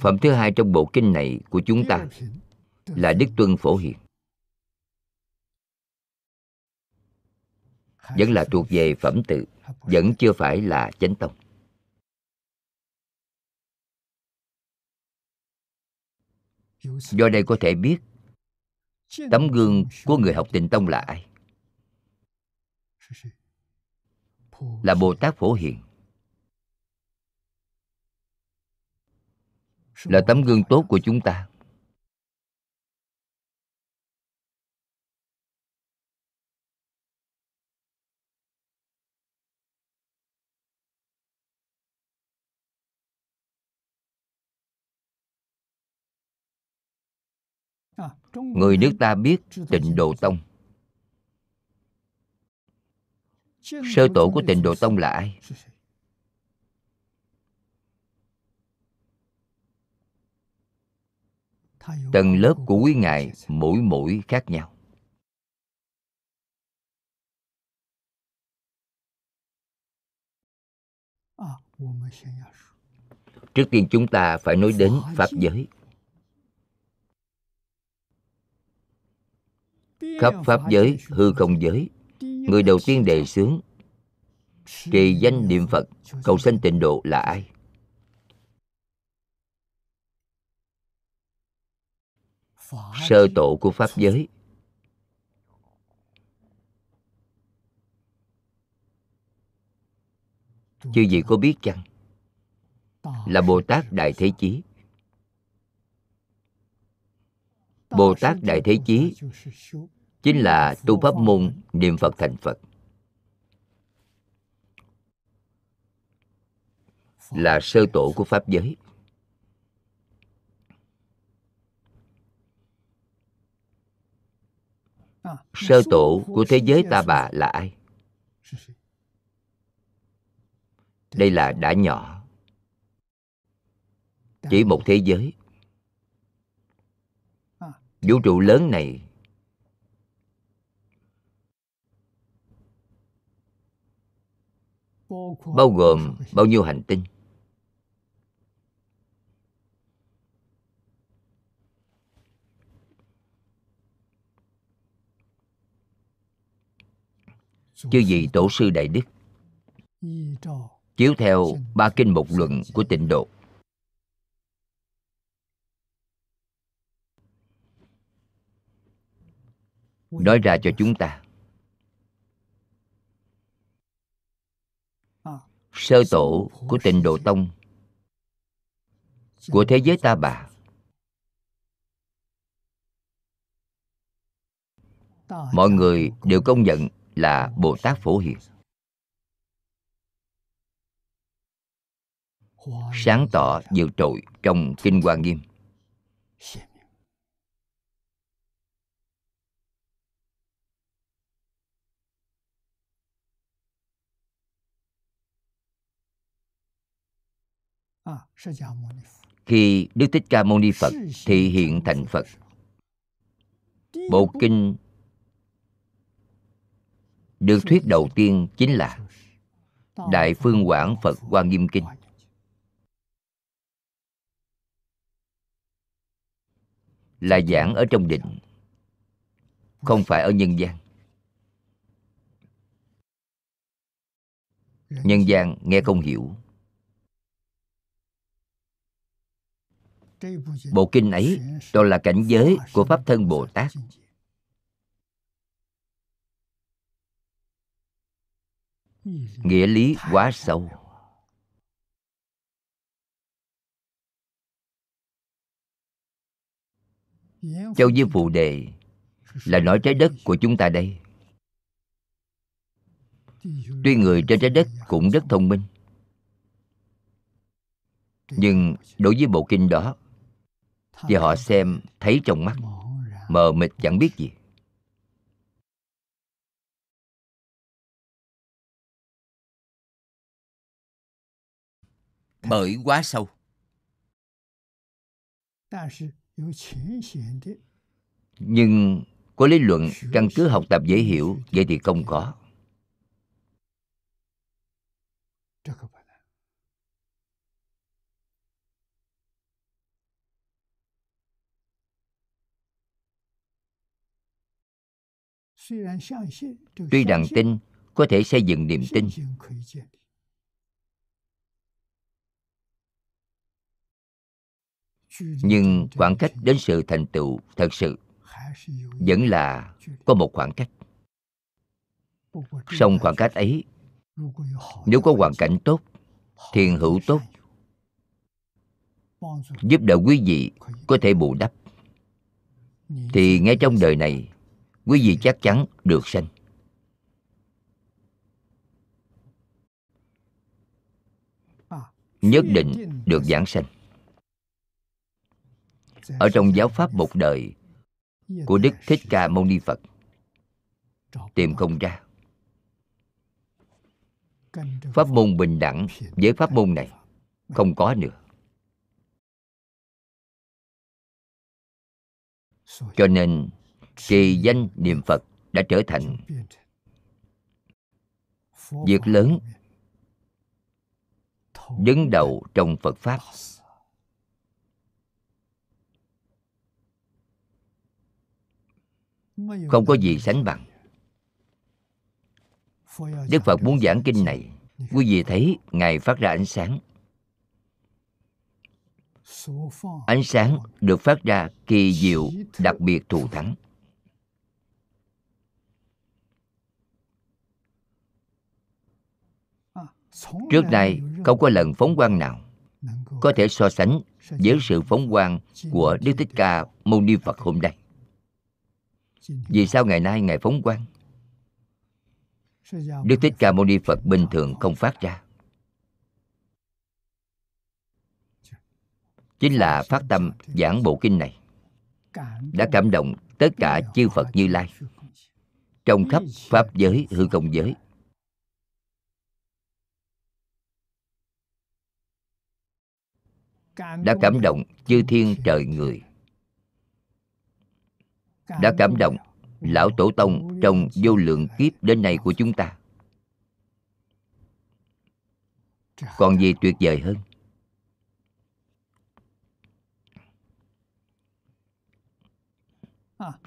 phẩm thứ hai trong bộ kinh này của chúng ta là Đức Tuân Phổ Hiền, vẫn là thuộc về phẩm tự, vẫn chưa phải là chánh tông. Do đây có thể biết tấm gương của người học Tịnh Tông là ai? Là Bồ Tát Phổ Hiền, là tấm gương tốt của chúng ta. Người nước ta biết Tịnh Độ Tông. Sơ tổ của Tịnh Độ Tông là ai? Tầng lớp của quý ngài mỗi mỗi khác nhau. Trước tiên chúng ta phải nói đến Pháp giới. khắp pháp giới, hư không giới, người đầu tiên đề xướng trì danh niệm Phật cầu sanh tịnh độ là ai? Sơ tổ của pháp giới. Chư vị có biết chăng? Là Bồ Tát Đại Thế Chí. Bồ Tát Đại Thế Chí chính là tu pháp môn niệm Phật thành Phật, là sơ tổ của pháp giới. Sơ tổ của thế giới Ta Bà là ai? Đây là đã nhỏ, chỉ một thế giới. Vũ trụ lớn này bao gồm bao nhiêu hành tinh? Chư vị tổ sư đại đức chiếu theo ba kinh một luận của Tịnh Độ nói ra cho chúng ta. Sơ tổ của Tịnh Độ Tông, của thế giới Ta Bà, mọi người đều công nhận là Bồ Tát Phổ Hiền, sáng tỏ vượt trội trong Kinh Hoa Nghiêm. Khi Đức Thích Ca Mâu Ni Phật thị hiện thành Phật, bộ kinh được thuyết đầu tiên chính là Đại Phương Quảng Phật Hoa Nghiêm Kinh. Là giảng ở trong định, không phải ở nhân gian. Nhân gian nghe không hiểu. Bộ kinh ấy toàn là cảnh giới của Pháp Thân Bồ Tát. Nghĩa lý quá sâu. Châu Diêm Phù Đề là nói trái đất của chúng ta đây. Tuy người trên trái đất cũng rất thông minh, nhưng đối với bộ kinh đó thì họ xem thấy trong mắt, mờ mịt chẳng biết gì. Bởi quá sâu. Nhưng có lý luận căn cứ học tập dễ hiểu, vậy thì không có. Tuy rằng tin có thể xây dựng niềm tin, nhưng khoảng cách đến sự thành tựu thật sự vẫn là có một khoảng cách. Song khoảng cách ấy, nếu có hoàn cảnh tốt, thiền hữu tốt, giúp đỡ quý vị có thể bù đắp, thì ngay trong đời này quý vị chắc chắn được sanh. Nhất định được giảng sanh. Ở trong giáo pháp một đời của Đức Thích Ca Mâu Ni Phật tìm không ra. Pháp môn bình đẳng với pháp môn này không có nữa. Cho nên trì danh niệm Phật đã trở thành việc lớn đứng đầu trong Phật Pháp. không có gì sánh bằng. Đức Phật muốn giảng kinh này, quý vị thấy Ngài phát ra ánh sáng. Ánh sáng được phát ra kỳ diệu, đặc biệt thù thắng. Trước nay không có lần phóng quang nào có thể so sánh với sự phóng quang của Đức Thích Ca Mâu Ni Phật hôm nay. Vì sao ngày nay Ngài phóng quang? Đức Thích Ca Mâu Ni Phật bình thường không phát ra. Chính là phát tâm giảng bộ kinh này, đã cảm động tất cả chư Phật Như Lai trong khắp pháp giới, hư không giới. Đã cảm động chư thiên trời người, đã cảm động Lão Tổ Tông trong vô lượng kiếp đến nay của chúng ta. Còn gì tuyệt vời hơn?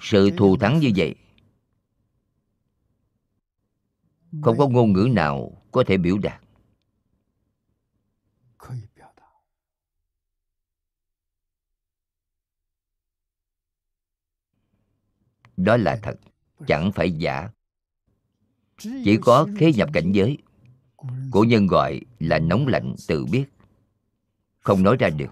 Sự thù thắng như vậy, không có ngôn ngữ nào có thể biểu đạt. Đó là thật, chẳng phải giả. Chỉ có khế nhập cảnh giới, cổ nhân gọi là nóng lạnh tự biết, không nói ra được.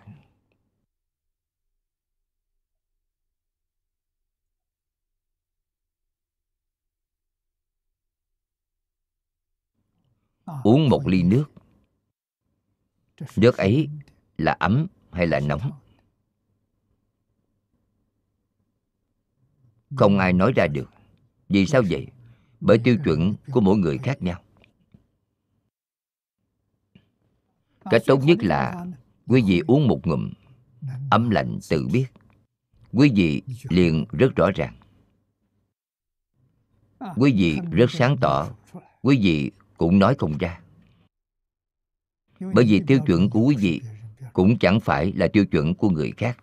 Uống một ly nước, nước ấy là ấm hay là nóng? Không ai nói ra được. Vì sao vậy? Bởi tiêu chuẩn của mỗi người khác nhau. Cách tốt nhất là quý vị uống một ngụm, ấm lạnh tự biết, quý vị liền rất rõ ràng, quý vị rất sáng tỏ, quý vị cũng nói không ra. Bởi vì tiêu chuẩn của quý vị cũng chẳng phải là tiêu chuẩn của người khác.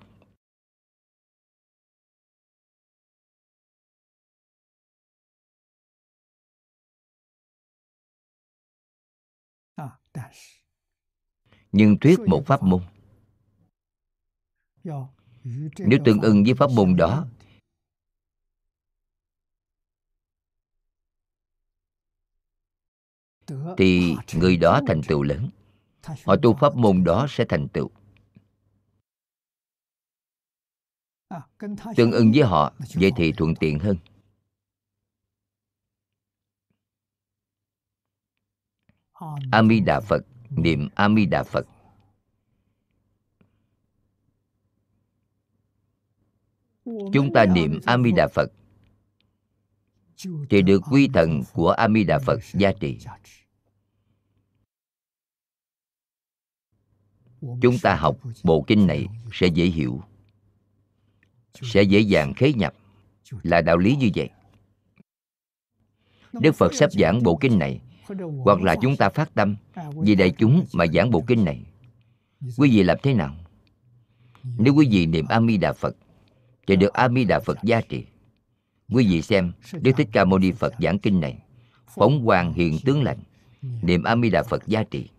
Nhưng thuyết một pháp môn, nếu tương ưng với pháp môn đó, thì người đó thành tựu lớn, họ tu pháp môn đó sẽ thành tựu. Tương ưng với họ, vậy thì thuận tiện hơn. A Di Đà Phật, niệm A Di Đà Phật. Chúng ta niệm A Di Đà Phật thì được quy thần của A Di Đà Phật gia trì. Chúng ta học bộ kinh này sẽ dễ hiểu, sẽ dễ dàng khế nhập, là đạo lý như vậy. Đức Phật sắp giảng bộ kinh này, hoặc là chúng ta phát tâm vì đại chúng mà giảng bộ kinh này, quý vị làm thế nào? Nếu quý vị niệm A Di Đà Phật thì được A Di Đà Phật gia trì. Quý vị xem Đức Thích Ca Mâu Ni Phật giảng kinh này, phóng quang hiện tướng lành, niệm A Di Đà Phật gia trì,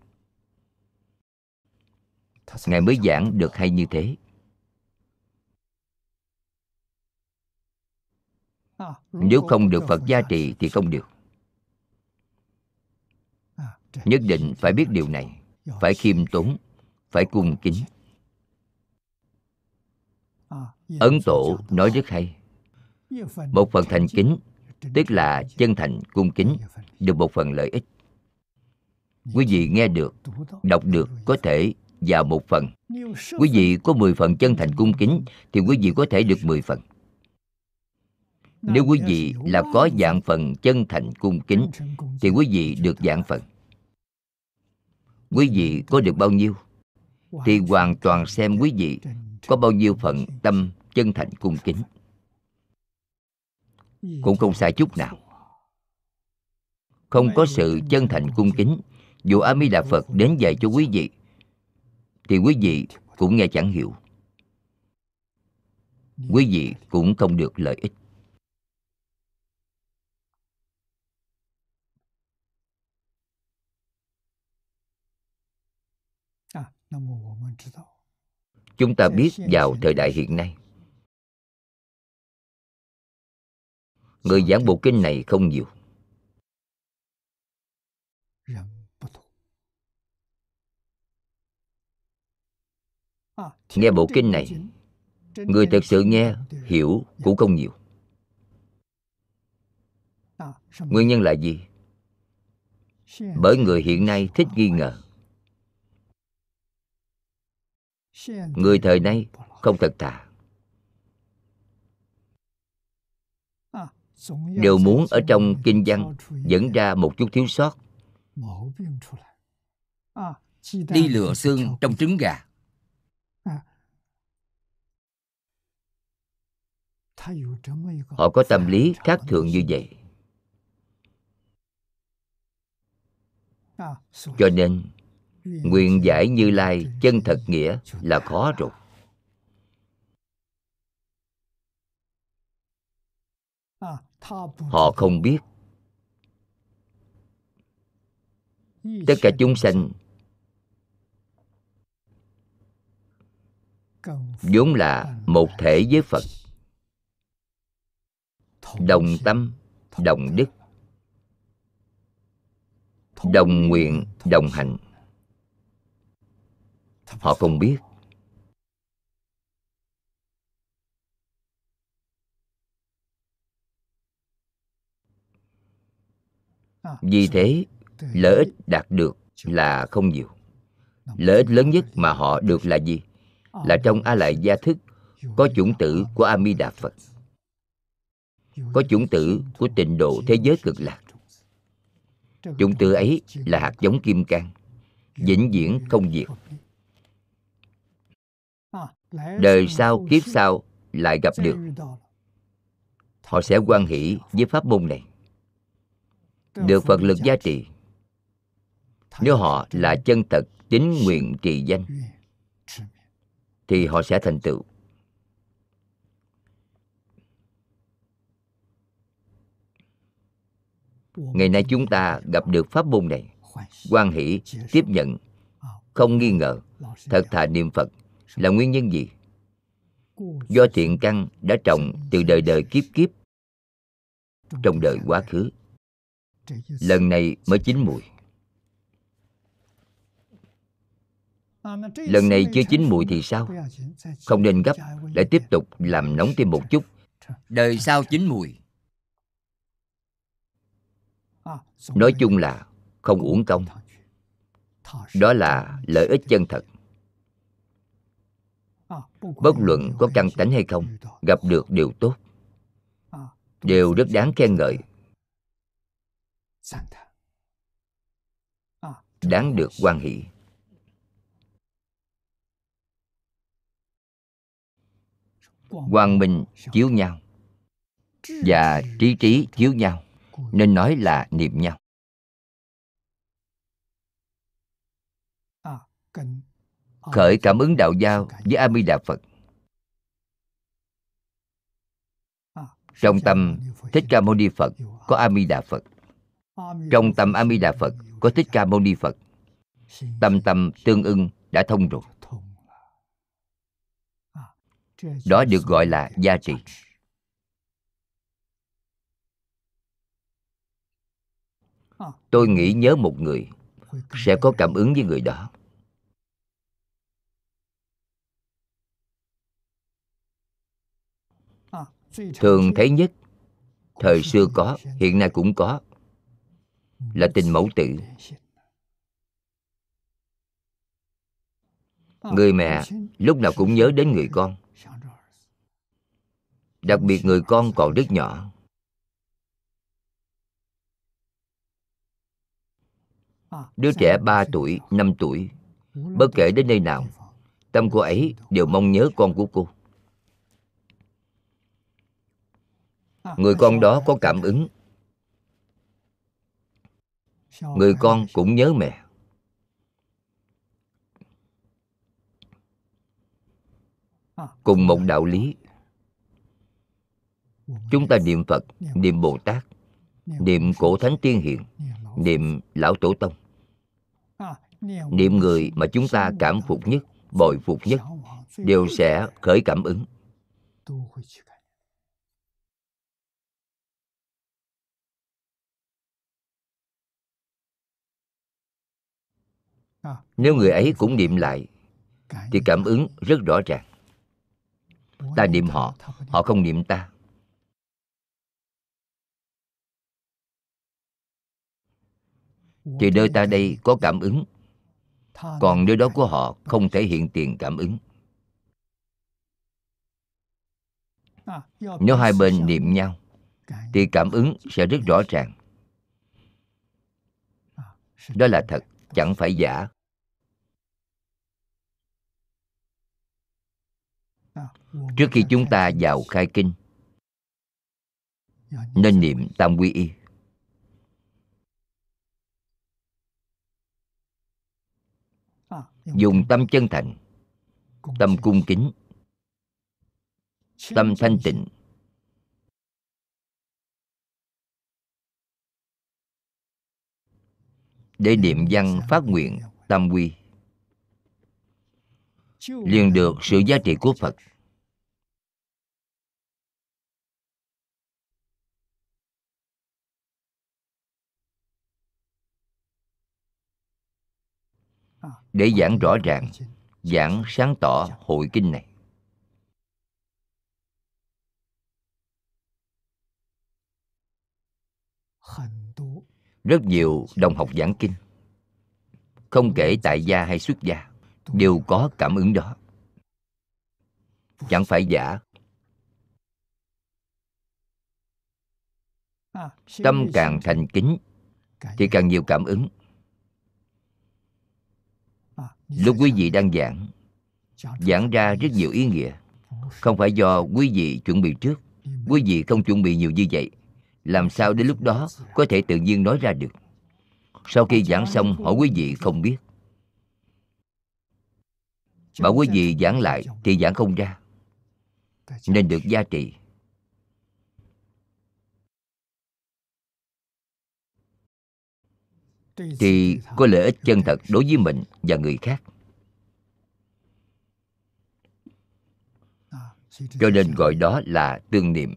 Ngài mới giảng được hay như thế. Nếu không được Phật gia trì thì không được. Nhất định phải biết điều này, phải khiêm tốn, phải cung kính. Ấn Tổ nói rất hay, một phần thành kính, tức là chân thành cung kính, được một phần lợi ích. Quý vị nghe được, đọc được có thể vào một phần. Quý vị có mười phần chân thành cung kính thì quý vị có thể được mười phần. Nếu quý vị là có dạng phần chân thành cung kính thì quý vị được dạng phần. Quý vị có được bao nhiêu thì hoàn toàn xem quý vị có bao nhiêu phần tâm chân thành cung kính, cũng không sai chút nào. Không có sự chân thành cung kính, dù A Di Đà Phật đến dạy cho quý vị thì quý vị cũng nghe chẳng hiểu, quý vị cũng không được lợi ích. Chúng ta biết vào thời đại hiện nay, người giảng bộ kinh này không nhiều. Nghe bộ kinh này, người thật sự nghe, hiểu cũng không nhiều. Nguyên nhân là gì? Bởi người hiện nay thích nghi ngờ. Người thời nay không thật thà, đều muốn ở trong kinh văn dẫn ra một chút thiếu sót, đi lựa xương trong trứng gà. Họ có tâm lý khác thường như vậy, cho nên nguyện giải Như Lai chân thật nghĩa là khó rồi. Họ không biết tất cả chúng sanh vốn là một thể với Phật, đồng tâm, đồng đức, đồng nguyện, đồng hành. Họ không biết. Vì thế, lợi ích đạt được là không nhiều. Lợi ích lớn nhất mà họ được là gì? Là trong A Lại Gia Thức có chủng tử của A Di Đà Phật, có chủng tử của Tịnh Độ Thế Giới Cực Lạc. Chủng tử ấy là hạt giống kim cang, vĩnh viễn không diệt. Đời sau, kiếp sau lại gặp được, họ sẽ hoan hỷ với pháp môn này, được Phật lực gia trì. Nếu họ là chân thật tín nguyện trì danh thì họ sẽ thành tựu. Ngày nay chúng ta gặp được pháp môn này, hoan hỷ tiếp nhận, không nghi ngờ, thật thà niệm Phật. Là nguyên nhân gì? Do thiện căn đã trồng từ đời đời kiếp kiếp trong đời quá khứ, lần này mới chín mùi. Lần này chưa chín mùi thì sao? Không nên gấp, lại tiếp tục làm nóng thêm một chút, đời sau chín mùi. Nói chung là không uổng công. Đó là lợi ích chân thật. Bất luận có căn tánh hay không, gặp được điều tốt, đều rất đáng khen ngợi, đáng được hoan hỷ. Quang minh chiếu nhau và trí trí chiếu nhau, nên nói là niệm nhau. Khởi cảm ứng đạo giao với A Di Đà Phật. Trong tâm Thích Ca Mâu Ni Phật có A Di Đà Phật, trong tâm A Di Đà Phật có Thích Ca Mâu Ni Phật. Tâm tâm tương ưng đã thông rồi. Đó được gọi là gia trì. Tôi nghĩ nhớ một người, sẽ có cảm ứng với người đó. Thường thấy nhất, thời xưa có, hiện nay cũng có, là tình mẫu tử. Người mẹ lúc nào cũng nhớ đến người con, đặc biệt người con còn rất nhỏ. Đứa trẻ ba tuổi, năm tuổi, bất kể đến nơi nào, tâm cô ấy đều mong nhớ con của cô. Người con đó có cảm ứng, người con cũng nhớ mẹ. Cùng một đạo lý, chúng ta niệm Phật, niệm Bồ Tát, niệm cổ thánh tiên hiền, niệm lão tổ tông, niệm người mà chúng ta cảm phục nhất, bội phục nhất đều sẽ khởi cảm ứng. Nếu người ấy cũng niệm lại thì cảm ứng rất rõ ràng. Ta niệm họ, họ không niệm ta. Thì nơi ta đây có cảm ứng, còn nơi đó của họ không thể hiện tiền cảm ứng. Nếu hai bên niệm nhau thì cảm ứng sẽ rất rõ ràng. Đó là thật, chẳng phải giả. Trước khi chúng ta vào khai kinh nên niệm tam quy y. Dùng tâm chân thành, tâm cung kính, tâm thanh tịnh, để niệm văn phát nguyện tam quy, liền được sự giá trị của Phật. Để giảng rõ ràng, giảng sáng tỏ hội kinh này. Rất nhiều đồng học giảng kinh, không kể tại gia hay xuất gia, đều có cảm ứng đó. Chẳng phải giả. Tâm càng thành kính thì càng nhiều cảm ứng. Lúc quý vị đang giảng, giảng ra rất nhiều ý nghĩa. Không phải do quý vị chuẩn bị trước. Quý vị không chuẩn bị nhiều như vậy, làm sao đến lúc đó có thể tự nhiên nói ra được. Sau khi giảng xong hỏi quý vị không biết, bảo quý vị giảng lại thì giảng không ra, nên được giá trị. Thì có lợi ích chân thật đối với mình và người khác. Cho nên gọi đó là tương niệm.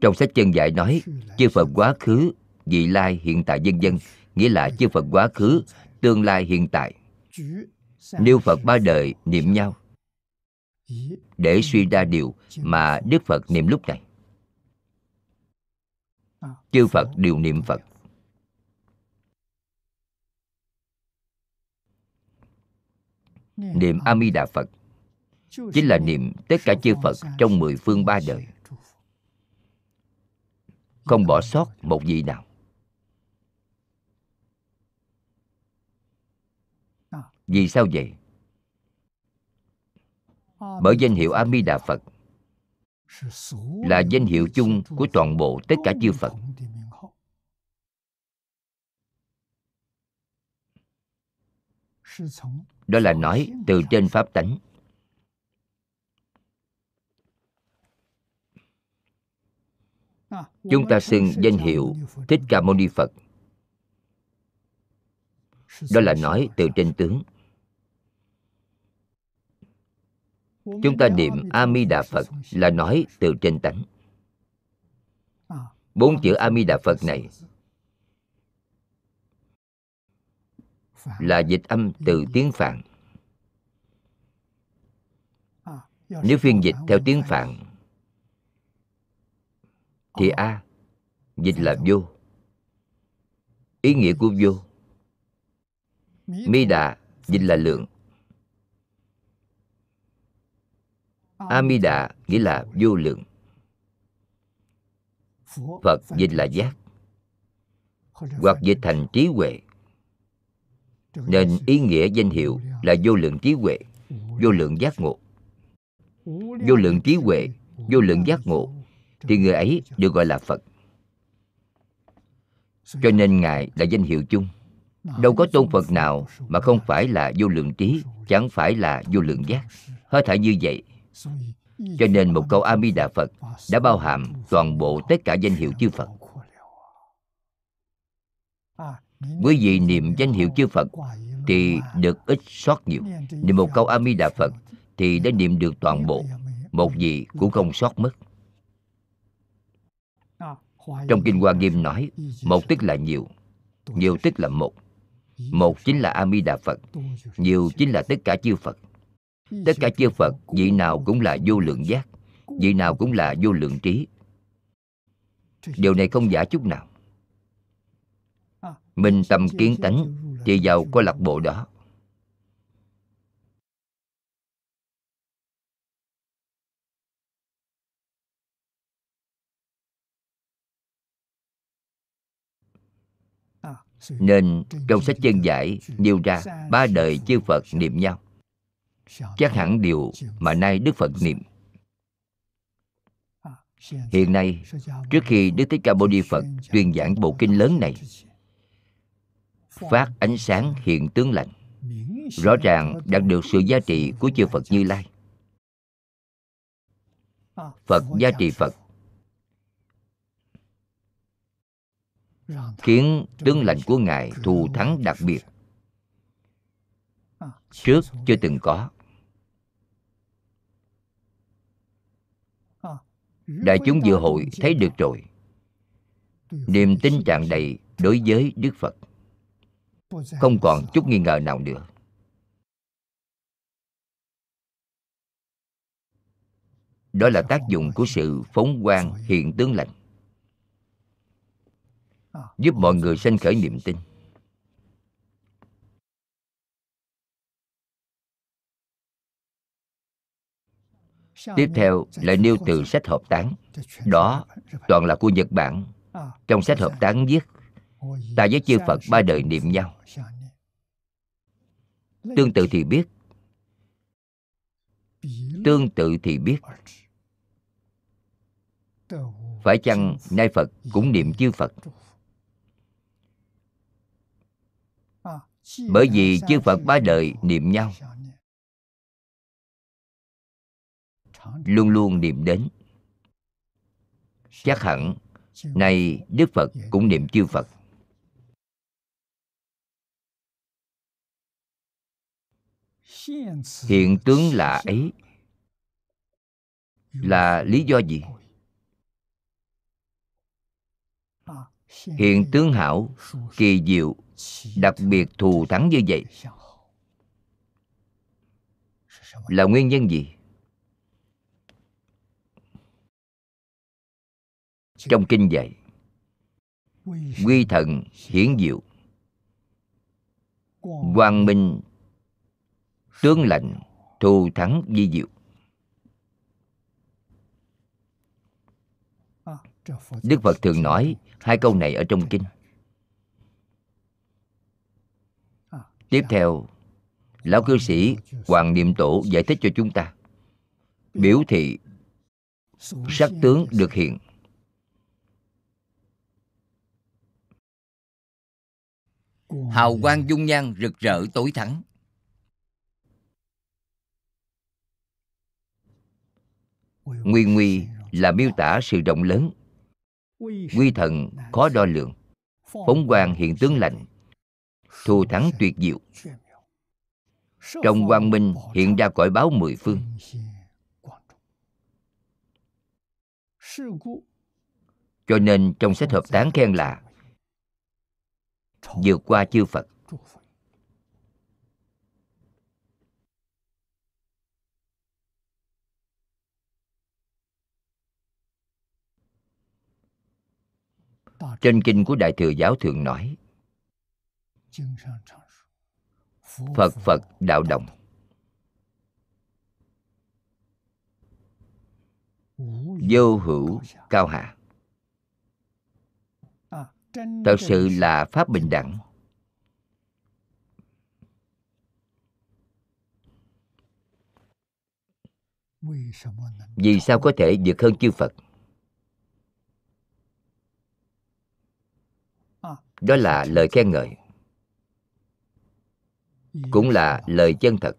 Trong sách Chân Giải nói, chư Phật quá khứ, vị lai, hiện tại vân vân, nghĩa là chư Phật quá khứ, tương lai, hiện tại, nêu Phật ba đời niệm nhau để suy ra điều mà Đức Phật niệm lúc này. Chư Phật đều niệm Phật. Niệm A Di Đà Phật chính là niệm tất cả chư Phật trong mười phương ba đời, không bỏ sót một vị nào. Vì sao vậy? Bởi danh hiệu A Di Đà Phật là danh hiệu chung của toàn bộ tất cả chư Phật. Đó là nói từ trên pháp tánh. Chúng ta xưng danh hiệu Thích Ca Mâu Ni Phật, đó là nói từ trên tướng. Chúng ta niệm A Di Đà Phật là nói từ trên tánh. Bốn chữ A Di Đà Phật này là dịch âm từ tiếng Phạn. Nếu phiên dịch theo tiếng Phạn thì A dịch là vô. Ý nghĩa của vô. Mi Đà dịch là lượng. A Mi Đà nghĩa là vô lượng. Phật dịch là giác, hoặc dịch thành trí huệ. Nên ý nghĩa danh hiệu là vô lượng trí huệ, vô lượng giác ngộ. Vô lượng trí huệ, vô lượng giác ngộ thì người ấy được gọi là Phật. Cho nên Ngài là danh hiệu chung. Đâu có tôn Phật nào mà không phải là vô lượng trí, chẳng phải là vô lượng giác. Hết thảy như vậy. Cho nên một câu A Di Đà Phật đã bao hàm toàn bộ tất cả danh hiệu chư Phật. Quý vị niệm danh hiệu chư Phật thì được ít sót nhiều. Niệm một câu A Di Đà Phật thì đã niệm được toàn bộ, một gì cũng không sót mất. Trong Kinh Hoa Nghiêm nói, một tức là nhiều, nhiều tức là một. Một chính là A Di Đà Phật, nhiều chính là tất cả chư Phật. Tất cả chư Phật, vị nào cũng là vô lượng giác, vị nào cũng là vô lượng trí. Điều này không giả chút nào. Mình tầm kiến tánh thì vào câu lạc bộ đó. Nên trong sách chân giải nêu ra ba đời chư Phật niệm nhau, chắc hẳn điều mà nay Đức Phật niệm. Hiện nay, trước khi Đức Thích Ca Mâu Ni Phật tuyên giảng bộ kinh lớn này, phát ánh sáng hiện tướng lành, rõ ràng đạt được sự giá trị của chư Phật Như Lai. Phật giá trị Phật, khiến tướng lành của Ngài thù thắng đặc biệt, trước chưa từng có. Đại chúng dự hội thấy được rồi, niềm tin tràn đầy đối với Đức Phật, không còn chút nghi ngờ nào nữa. Đó là tác dụng của sự phóng quang hiện tướng lành, giúp mọi người sanh khởi niềm tin. Tiếp theo lại nêu từ sách hợp tán, đó toàn là của Nhật Bản. Trong sách hợp tán viết, ta với chư Phật ba đời niệm nhau. Tương tự thì biết, tương tự thì biết. Phải chăng nay Phật cũng niệm chư Phật? Bởi vì chư Phật ba đời niệm nhau, luôn luôn niệm đến. Chắc hẳn nay Đức Phật cũng niệm chư Phật. Hiện tướng lạ ấy là lý do gì? Hiện tướng hảo, kỳ diệu, đặc biệt thù thắng như vậy là nguyên nhân gì? Trong kinh dạy, quy thần hiển diệu, quang minh tướng lạnh, thù thắng vi diệu. Đức Phật thường nói hai câu này ở trong kinh. Tiếp theo, Lão Cư Sĩ Hoàng Niệm Tổ giải thích cho chúng ta, biểu thị sắc tướng được hiện. Hào quang dung nhan rực rỡ tối thắng. Nguy nguy là miêu tả sự rộng lớn, quy thần khó đo lường, phóng quang hiện tướng lành, thù thắng tuyệt diệu. Trong quang minh hiện ra cõi báo mười phương. Cho nên trong sách hợp tán khen là vượt qua chư Phật. Trên kinh của Đại Thừa Giáo thường nói, Phật Phật đạo đồng, vô hữu cao hạ. Thật sự là pháp bình đẳng. Vì sao có thể vượt hơn chư Phật? Đó là lời khen ngợi, cũng là lời chân thật.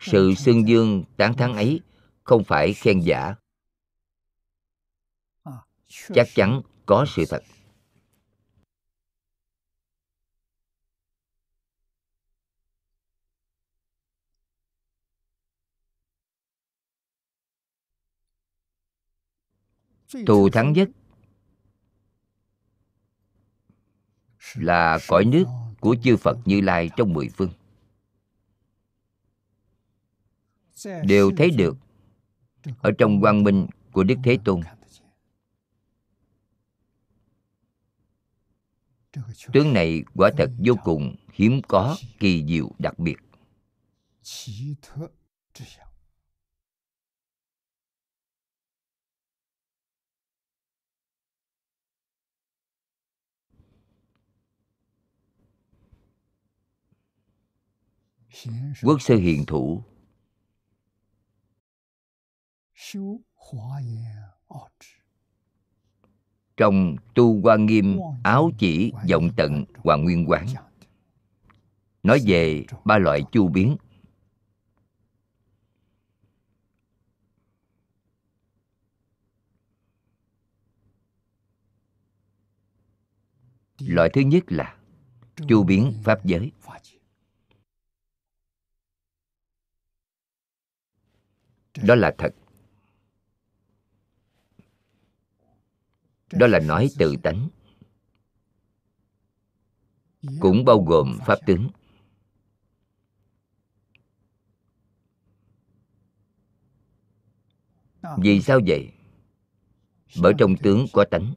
Sự xưng dương tán thắng ấy không phải khen giả, chắc chắn có sự thật. Thù thắng nhất là cõi nước của chư Phật Như Lai trong mười phương, đều thấy được ở trong quang minh của Đức Thế Tôn. Tướng này quả thật vô cùng hiếm có, kỳ diệu đặc biệt. Quốc sư Hiền Thủ trong Tu Hoa Nghiêm Áo Chỉ Vọng Tận Hoàng Nguyên Quán nói về ba loại chu biến. Loại thứ nhất là chu biến pháp giới. Đó là thật. Đó là nói tự tánh, cũng bao gồm pháp tướng. Vì sao vậy? Bởi trong tướng có tánh,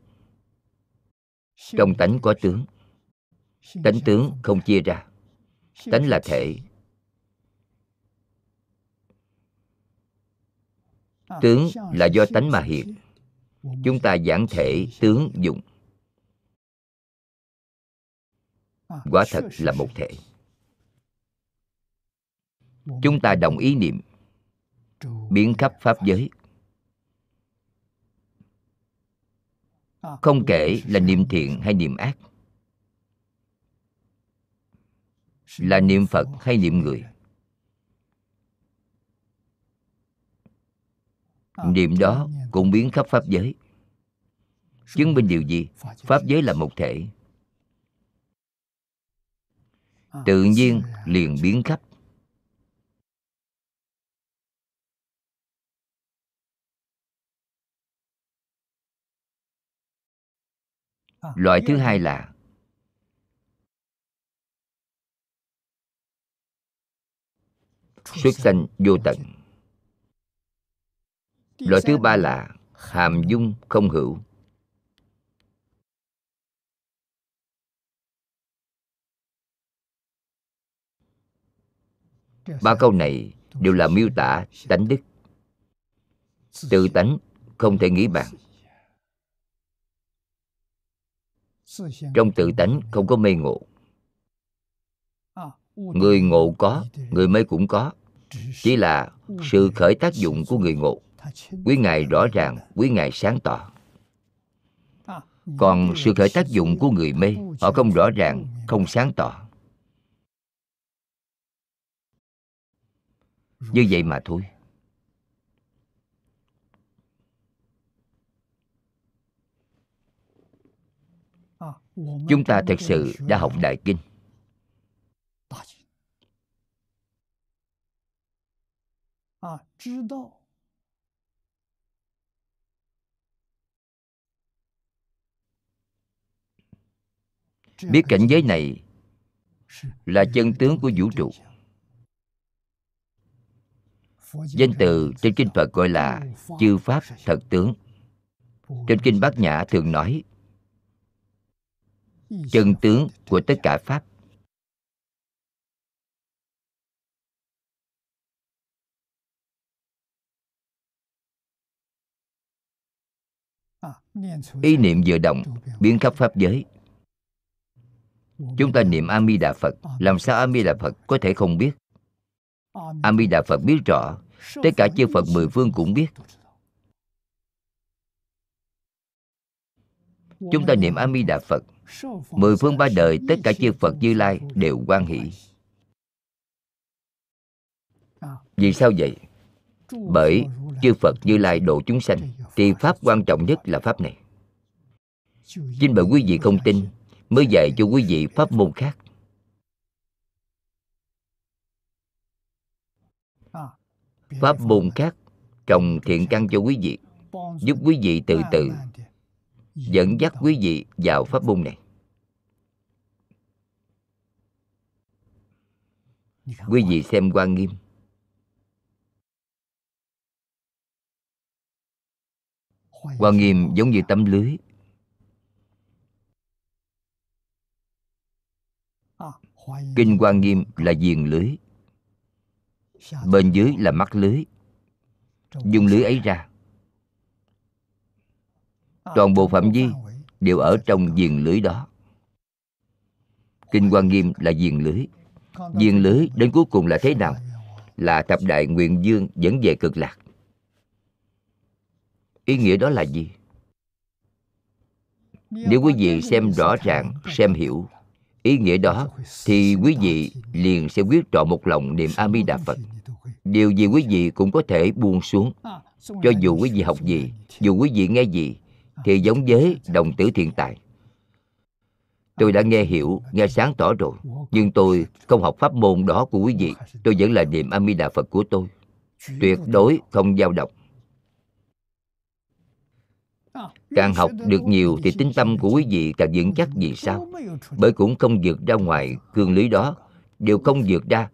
trong tánh có tướng. Tánh tướng không chia ra. Tánh là thể, tướng là do tánh mà hiện. Chúng ta giảng thể tướng dụng, quả thật là một thể. Chúng ta đồng ý niệm biến khắp pháp giới, không kể là niệm thiện hay niệm ác, là niệm Phật hay niệm người. Niệm đó cũng biến khắp pháp giới. Chứng minh điều gì? Pháp giới là một thể, tự nhiên liền biến khắp. Loại thứ hai là xuất sanh vô tận. Loại thứ ba là hàm dung không hữu. Ba câu này đều là miêu tả tánh đức. Tự tánh không thể nghĩ bàn. Trong tự tánh không có mê ngộ. Người ngộ có, người mê cũng có. Chỉ là sự khởi tác dụng của người ngộ, quý ngài rõ ràng, quý ngài sáng tỏ. Còn sự khởi tác dụng của người mê, họ không rõ ràng, không sáng tỏ. Như vậy mà thôi. Chúng ta thật sự đã học Đại Kinh. Biết cảnh giới này là chân tướng của vũ trụ. Danh từ trên kinh Phật gọi là chư pháp thật tướng. Trên kinh Bát Nhã thường nói chân tướng của tất cả pháp. Ý niệm vừa động biến khắp pháp giới. Chúng ta niệm A Di Đà Phật, làm sao A Di Đà Phật có thể không biết? A Di Đà Phật biết rõ, tất cả chư Phật mười phương cũng biết. Chúng ta niệm A Di Đà Phật, mười phương ba đời tất cả chư Phật Như Lai đều hoan hỷ. Vì sao vậy? Bởi chư Phật Như Lai độ chúng sanh thì pháp quan trọng nhất là pháp này. Chính bởi quý vị không tin mới dạy cho quý vị pháp môn khác. Pháp môn khác trồng thiện căn cho quý vị, giúp quý vị từ từ dẫn dắt quý vị vào pháp môn này. Quý vị xem Hoa Nghiêm, Hoa Nghiêm giống như tấm lưới. Kinh Hoa Nghiêm là viền lưới, bên dưới là mắt lưới, dung lưới ấy ra, toàn bộ phạm vi đều ở trong viền lưới đó. Kinh Hoa Nghiêm là viền lưới. Viền lưới đến cuối cùng là thế nào? Là thập đại nguyện vương dẫn về cực lạc. Ý nghĩa đó là gì? Nếu quý vị xem rõ ràng, xem hiểu ý nghĩa đó, thì quý vị liền sẽ quyết trọn một lòng niệm A Di Đà Phật. Điều gì quý vị cũng có thể buông xuống. Cho dù quý vị học gì, dù quý vị nghe gì, thì giống với đồng tử thiện tài. Tôi đã nghe hiểu, nghe sáng tỏ rồi, nhưng tôi không học pháp môn đó của quý vị. Tôi vẫn là niệm A Di Đà Phật của tôi, tuyệt đối không dao động. Càng học được nhiều thì tín tâm của quý vị càng vững chắc. Vì sao? Bởi cũng không vượt ra ngoài cương lý đó, đều không vượt ra.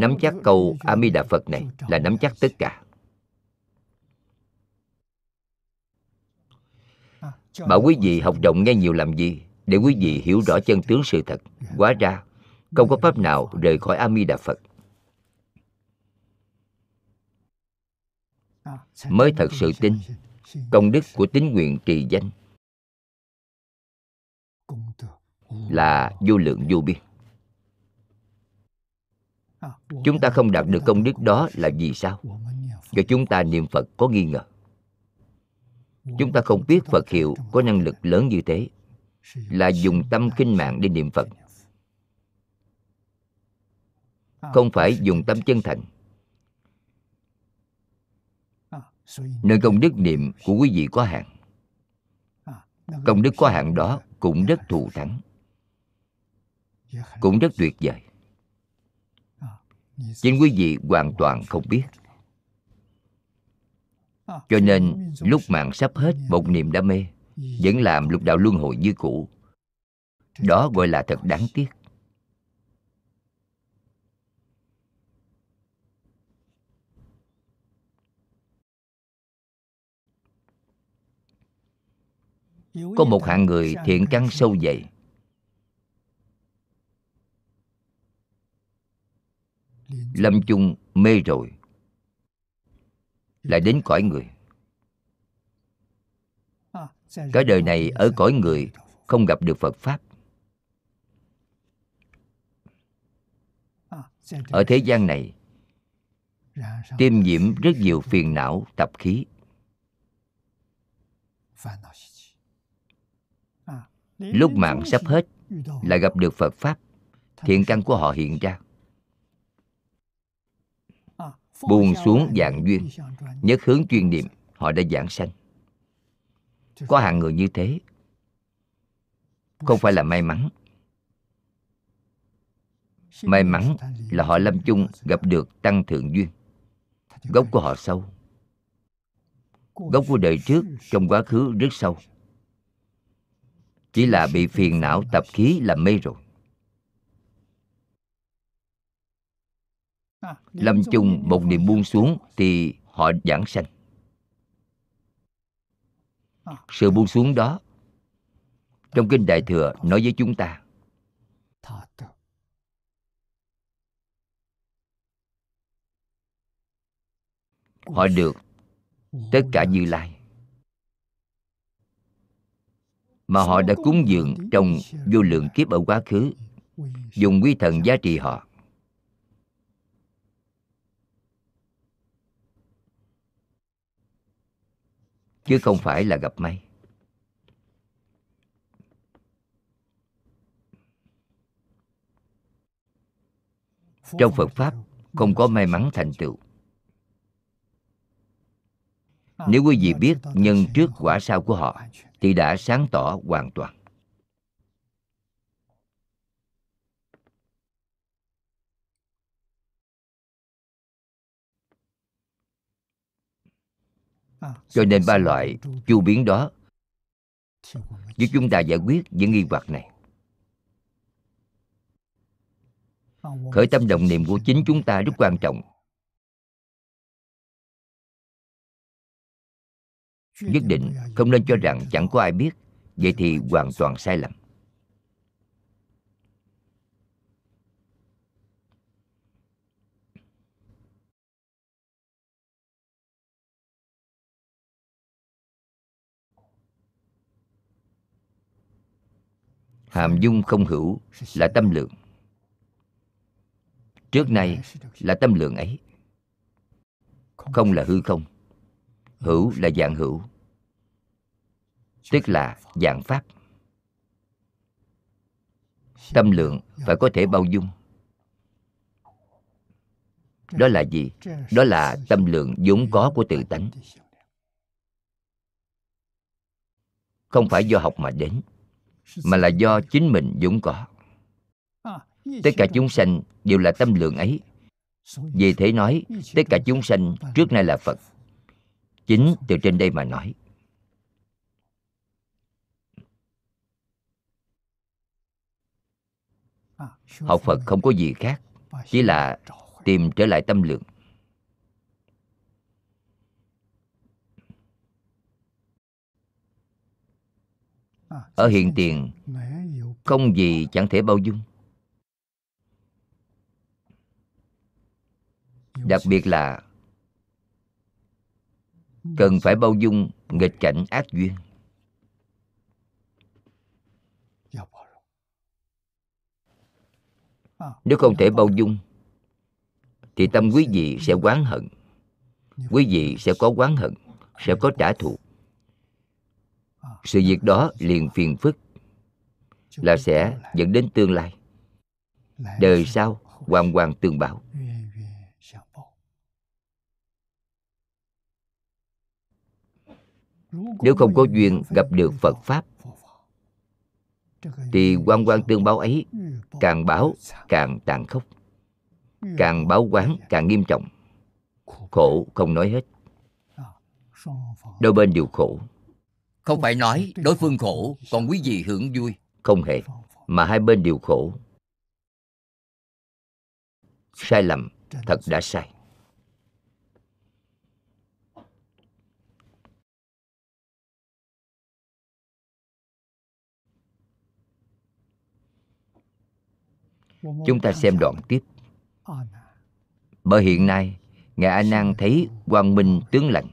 Nắm chắc câu A Di Đà Phật này là nắm chắc tất cả. Bảo quý vị học rộng nghe nhiều làm gì? Để quý vị hiểu rõ chân tướng sự thật. Hóa ra không có pháp nào rời khỏi A Di Đà Phật, mới thật sự tin công đức của tín nguyện trì danh là vô lượng vô biên. Chúng ta không đạt được công đức đó là vì sao? Do chúng ta niệm Phật có nghi ngờ. Chúng ta không biết Phật hiệu có năng lực lớn như thế, là dùng tâm khinh mạng để niệm Phật, không phải dùng tâm chân thành. Nên công đức niệm của quý vị có hạn. Công đức có hạn đó cũng rất thù thắng, cũng rất tuyệt vời. Chính quý vị hoàn toàn không biết. Cho nên lúc mạng sắp hết, một niệm đã mê, vẫn làm lục đạo luân hồi như cũ. Đó gọi là thật đáng tiếc. Có một hạng người thiện căn sâu dày, lâm chung mê rồi, lại đến cõi người. Cả đời này ở cõi người không gặp được Phật Pháp. Ở thế gian này tiêm nhiễm rất nhiều phiền não tập khí. Lúc mạng sắp hết lại gặp được Phật Pháp, thiện căn của họ hiện ra. Buông xuống dạng duyên, nhất hướng chuyên niệm, họ đã giảng sanh. Có hạng người như thế không phải là may mắn. May mắn là họ lâm chung gặp được tăng thượng duyên. Gốc của họ sâu, gốc của đời trước trong quá khứ rất sâu. Chỉ là bị phiền não tập khí làm mê rồi, lâm chung một niệm buông xuống thì họ giảng sanh. Sự buông xuống đó trong kinh Đại Thừa nói với chúng ta, họ được tất cả Như Lai mà họ đã cúng dường trong vô lượng kiếp ở quá khứ, dùng quý thần giá trị họ. Chứ không phải là gặp may. Trong Phật Pháp không có may mắn thành tựu. Nếu quý vị biết nhân trước quả sau của họ thì đã sáng tỏ hoàn toàn. Cho nên ba loại chu biến đó giúp chúng ta giải quyết những nghi hoặc này. Khởi tâm động niệm của chính chúng ta rất quan trọng. Nhất định không nên cho rằng chẳng có ai biết, vậy thì hoàn toàn sai lầm. Hàm dung không hữu là tâm lượng. Trước nay là tâm lượng ấy. Không là hư không, hữu là dạng hữu, tức là dạng pháp. Tâm lượng phải có thể bao dung. Đó là gì? Đó là tâm lượng vốn có của tự tánh, không phải do học mà đến, mà là do chính mình vốn có. Tất cả chúng sanh đều là tâm lượng ấy. Vì thế nói tất cả chúng sanh trước nay là Phật. Chính từ trên đây mà nói. Học Phật không có gì khác, chỉ là tìm trở lại tâm lượng. Ở hiện tiền không gì chẳng thể bao dung. Đặc biệt là cần phải bao dung nghịch cảnh ác duyên. Nếu không thể bao dung thì tâm quý vị sẽ oán hận. Quý vị sẽ có oán hận, sẽ có trả thù. Sự việc đó liền phiền phức, là sẽ dẫn đến tương lai, đời sau hoàn hoàn tương báo. Nếu không có duyên gặp được Phật Pháp thì quan quan tương báo ấy càng báo càng tàn khốc, càng báo quán càng nghiêm trọng, khổ không nói hết. Đôi bên đều khổ. Không phải nói đối phương khổ còn quý vị hưởng vui, không hề, mà hai bên đều khổ. Sai lầm, thật đã sai. Chúng ta xem đoạn tiếp. Bởi hiện nay ngài A Nan thấy quang minh tướng lành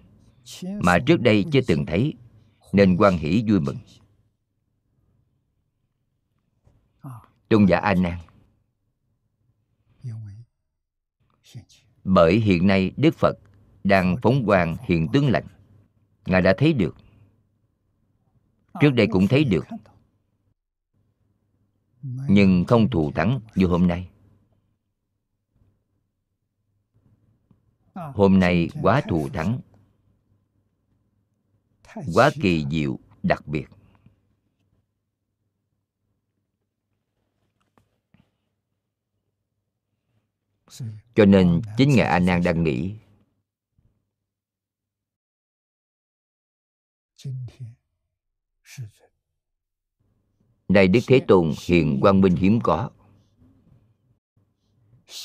mà trước đây chưa từng thấy, nên hoan hỷ vui mừng. Tôn giả A Nan, bởi hiện nay Đức Phật đang phóng quang hiện tướng lành. Ngài đã thấy được, trước đây cũng thấy được, nhưng không thù thắng như hôm nay. Hôm nay quá thù thắng, quá kỳ diệu đặc biệt. Cho nên chính ngài A Nan đang nghĩ, nay Đức Thế Tôn hiền quang minh hiếm có,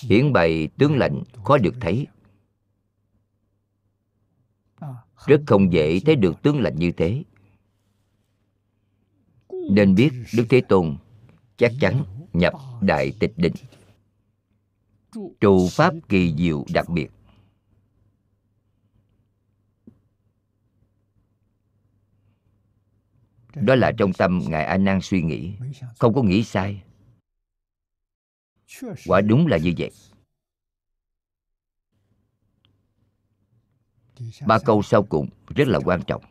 hiển bày tướng lành khó được thấy. Rất không dễ thấy được tướng lành như thế. Nên biết Đức Thế Tôn chắc chắn nhập đại tịch định, trụ pháp kỳ diệu đặc biệt. Đó là trong tâm ngài A Nan suy nghĩ, không có nghĩ sai. Quả đúng là như vậy. Ba câu sau cùng rất là quan trọng.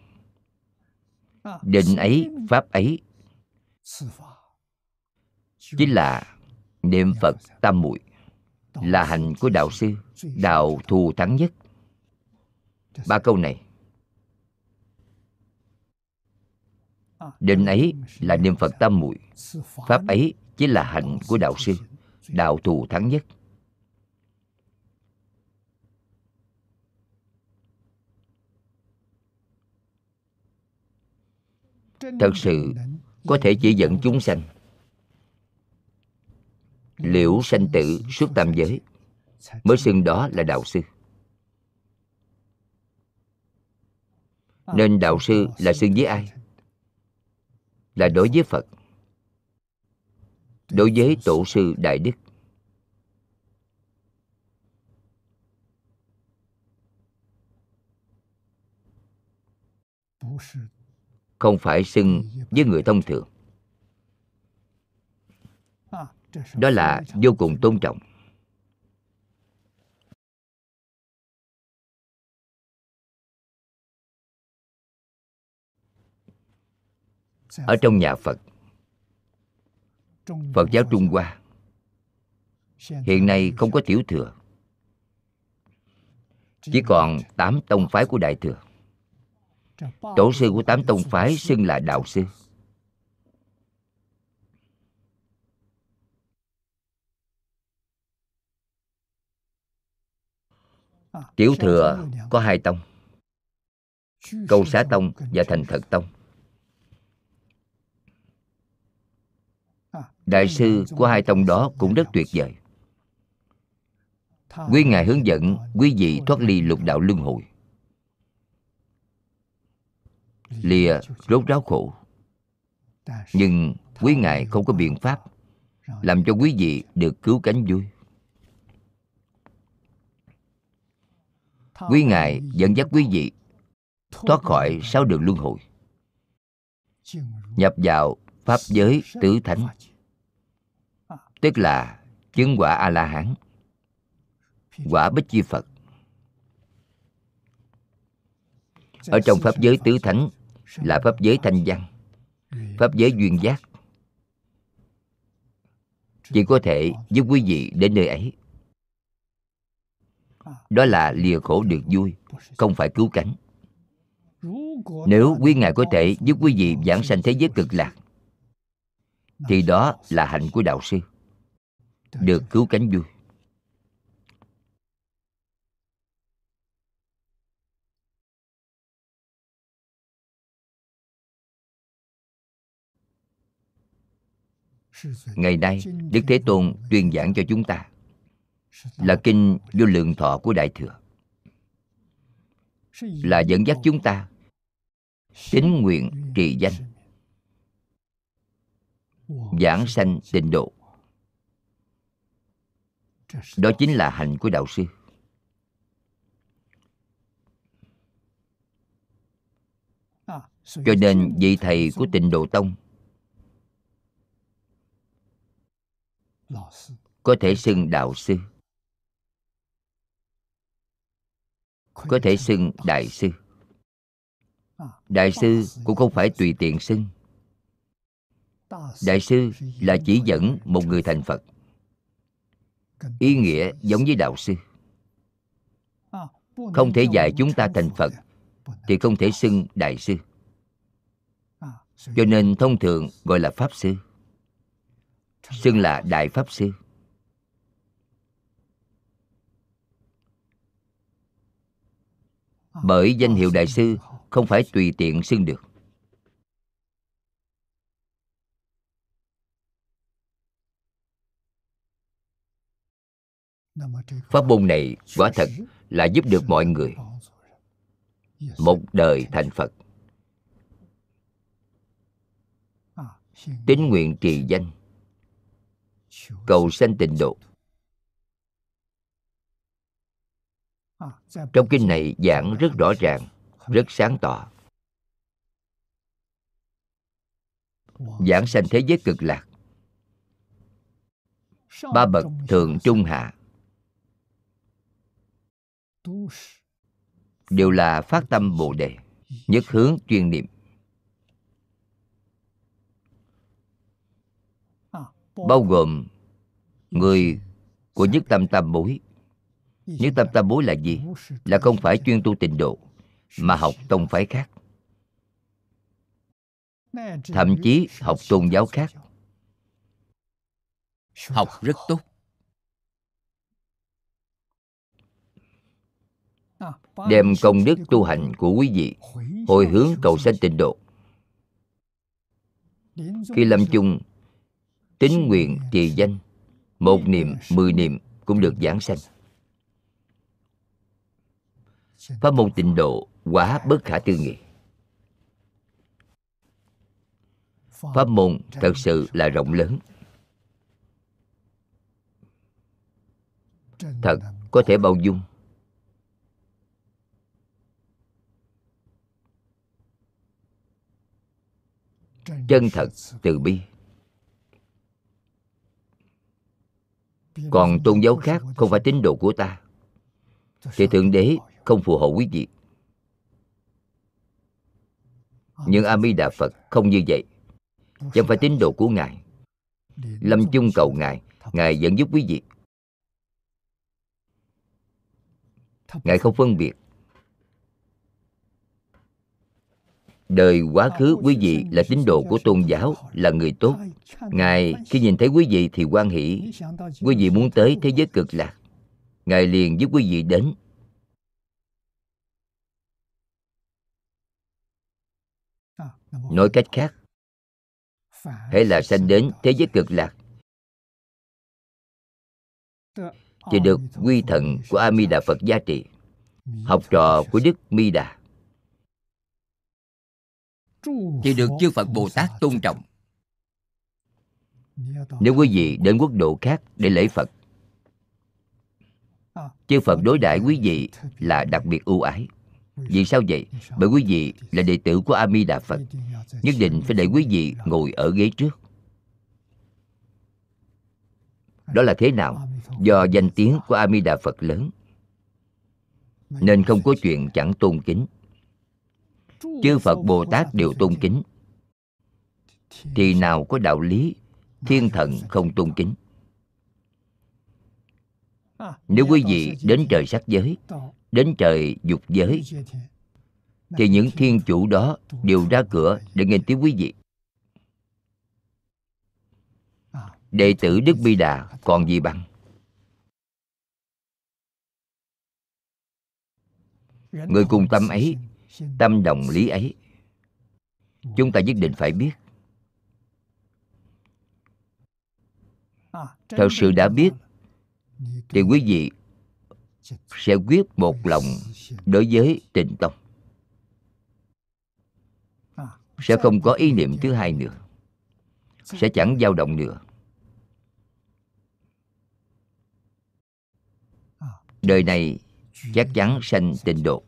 Định ấy, pháp ấy, chính là niệm Phật tam muội, là hành của đạo sư, đạo thù thắng nhất. Ba câu này Định ấy là niệm Phật tam muội. Pháp ấy chính là hạnh của đạo sư, đạo thù thắng nhất. Thật sự có thể chỉ dẫn chúng sanh liễu sanh tử suốt tam giới, mới xưng đó là đạo sư. Nên đạo sư là xưng với ai? Là đối với Phật, đối với tổ sư đại đức. Không phải xưng với người thông thường. Đó là vô cùng tôn trọng. Ở trong nhà Phật, Phật giáo Trung Hoa hiện nay không có tiểu thừa, chỉ còn tám tông phái của đại thừa. Tổ sư của tám tông phái xưng là đạo sư. Tiểu thừa có hai tông, Câu Xá Tông và Thành Thật Tông. Đại sư của hai tông đó cũng rất tuyệt vời. Quý ngài hướng dẫn quý vị thoát ly lục đạo luân hồi, lìa rốt ráo khổ. Nhưng quý ngài không có biện pháp làm cho quý vị được cứu cánh vui. Quý ngài dẫn dắt quý vị thoát khỏi sáu đường luân hồi, nhập vào pháp giới tứ thánh, tức là chứng quả A-la-hán, quả Bích Chi Phật. Ở trong pháp giới tứ thánh là pháp giới thanh văn, pháp giới duyên giác. Chỉ có thể giúp quý vị đến nơi ấy. Đó là lìa khổ được vui, không phải cứu cánh. Nếu quý ngài có thể giúp quý vị vãng sanh thế giới cực lạc, thì đó là hạnh của đạo sư, được cứu cánh vui. Ngày nay, Đức Thế Tôn tuyên giảng cho chúng ta là Kinh Vô Lượng Thọ của Đại Thừa, là dẫn dắt chúng ta tín nguyện trì danh, giảng sanh tịnh độ. Đó chính là hạnh của đạo sư. Cho nên vị thầy của Tịnh Độ Tông có thể xưng đạo sư, có thể xưng đại sư. Đại sư cũng không phải tùy tiện xưng. Đại sư là chỉ dẫn một người thành Phật, ý nghĩa giống với đạo sư. Không thể dạy chúng ta thành Phật thì không thể xưng đại sư. Cho nên thông thường gọi là Pháp Sư, xưng là Đại Pháp Sư. Bởi danh hiệu đại sư không phải tùy tiện xưng được. Pháp môn này quả thật là giúp được mọi người một đời thành Phật. Tín nguyện trì danh, cầu sanh tịnh độ. Trong kinh này giảng rất rõ ràng, rất sáng tỏ. Giảng sanh thế giới cực lạc, ba bậc thượng trung hạ đều là phát tâm Bồ Đề, nhất hướng chuyên niệm. Bao gồm người của nhất tâm tam bối. Nhất tâm tam bối là gì? Là không phải chuyên tu tịnh độ mà học tông phái khác. thậm chí học tôn giáo khác. Học rất tốt. Đem công đức tu hành của quý vị hồi hướng cầu sanh tịnh độ. Khi lâm chung, tín nguyện trì danh, một niệm, mười niệm cũng được giảng sanh. Pháp môn tịnh độ quá bất khả tư nghị. Pháp môn thật sự là rộng lớn. Thật có thể bao dung. Chân thật từ bi. Còn tôn giáo khác không phải tín đồ của ta thì Thượng Đế không phù hộ quý vị. Nhưng A Di Đà Phật không như vậy. Chẳng phải tín đồ của Ngài, lâm chung cầu Ngài, Ngài vẫn giúp quý vị. Ngài không phân biệt. Đời quá khứ quý vị là tín đồ của tôn giáo, là người tốt. Ngài khi nhìn thấy quý vị thì hoan hỷ. Quý vị muốn tới thế giới cực lạc, Ngài liền giúp quý vị đến. Nói cách khác, hãy là sanh đến thế giới cực lạc thì được quy thần của A Di Đà Phật gia trì. Học trò của Đức Mi Đà thì được chư Phật Bồ Tát tôn trọng. Nếu quý vị đến quốc độ khác để lễ Phật, chư Phật đối đãi quý vị là đặc biệt ưu ái. Vì sao vậy? Bởi quý vị là đệ tử của A Di Đà Phật, nhất định phải để quý vị ngồi ở ghế trước. Đó là thế nào? Do danh tiếng của A Di Đà Phật lớn nên không có chuyện chẳng tôn kính. Chư Phật Bồ Tát đều tôn kính thì nào có đạo lý thiên thần không tôn kính. Nếu quý vị đến trời sắc giới, đến trời dục giới thì những thiên chủ đó đều ra cửa để nghênh tiếp quý vị. Đệ tử Đức Bi Đà còn gì bằng. Người cùng tâm ấy, tâm đồng lý ấy, chúng ta nhất định phải biết. Thật sự đã biết thì quý vị sẽ quyết một lòng đối với Tịnh Tông, sẽ không có ý niệm thứ hai nữa, sẽ chẳng dao động nữa. Đời này chắc chắn sanh Tịnh độ.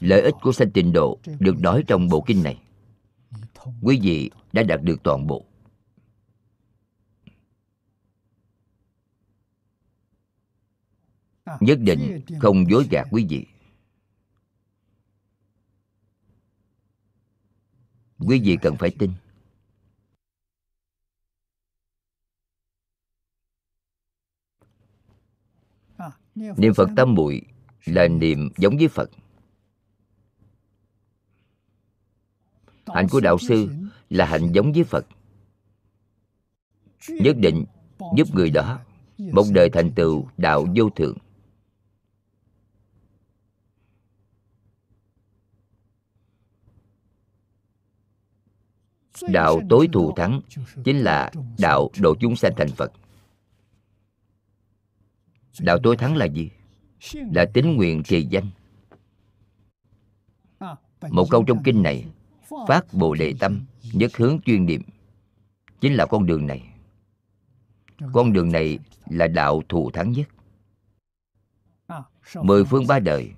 Lợi ích của sanh Tịnh độ được nói trong bộ kinh này. Quý vị đã đạt được toàn bộ. Nhất định không dối gạt quý vị. Quý vị cần phải tin. Niệm Phật tam muội là niệm giống với Phật. Hạnh của đạo sư là hạnh giống với Phật. Nhất định giúp người đó một đời thành tựu đạo vô thượng. Đạo tối thù thắng chính là đạo độ chúng sanh thành Phật. Đạo tối thắng là gì? Là tín nguyện trì danh. Một câu trong kinh này, phát bồ đề tâm, nhất hướng chuyên niệm, chính là con đường này. Con đường này là đạo thù thắng nhất. Mười phương ba đời,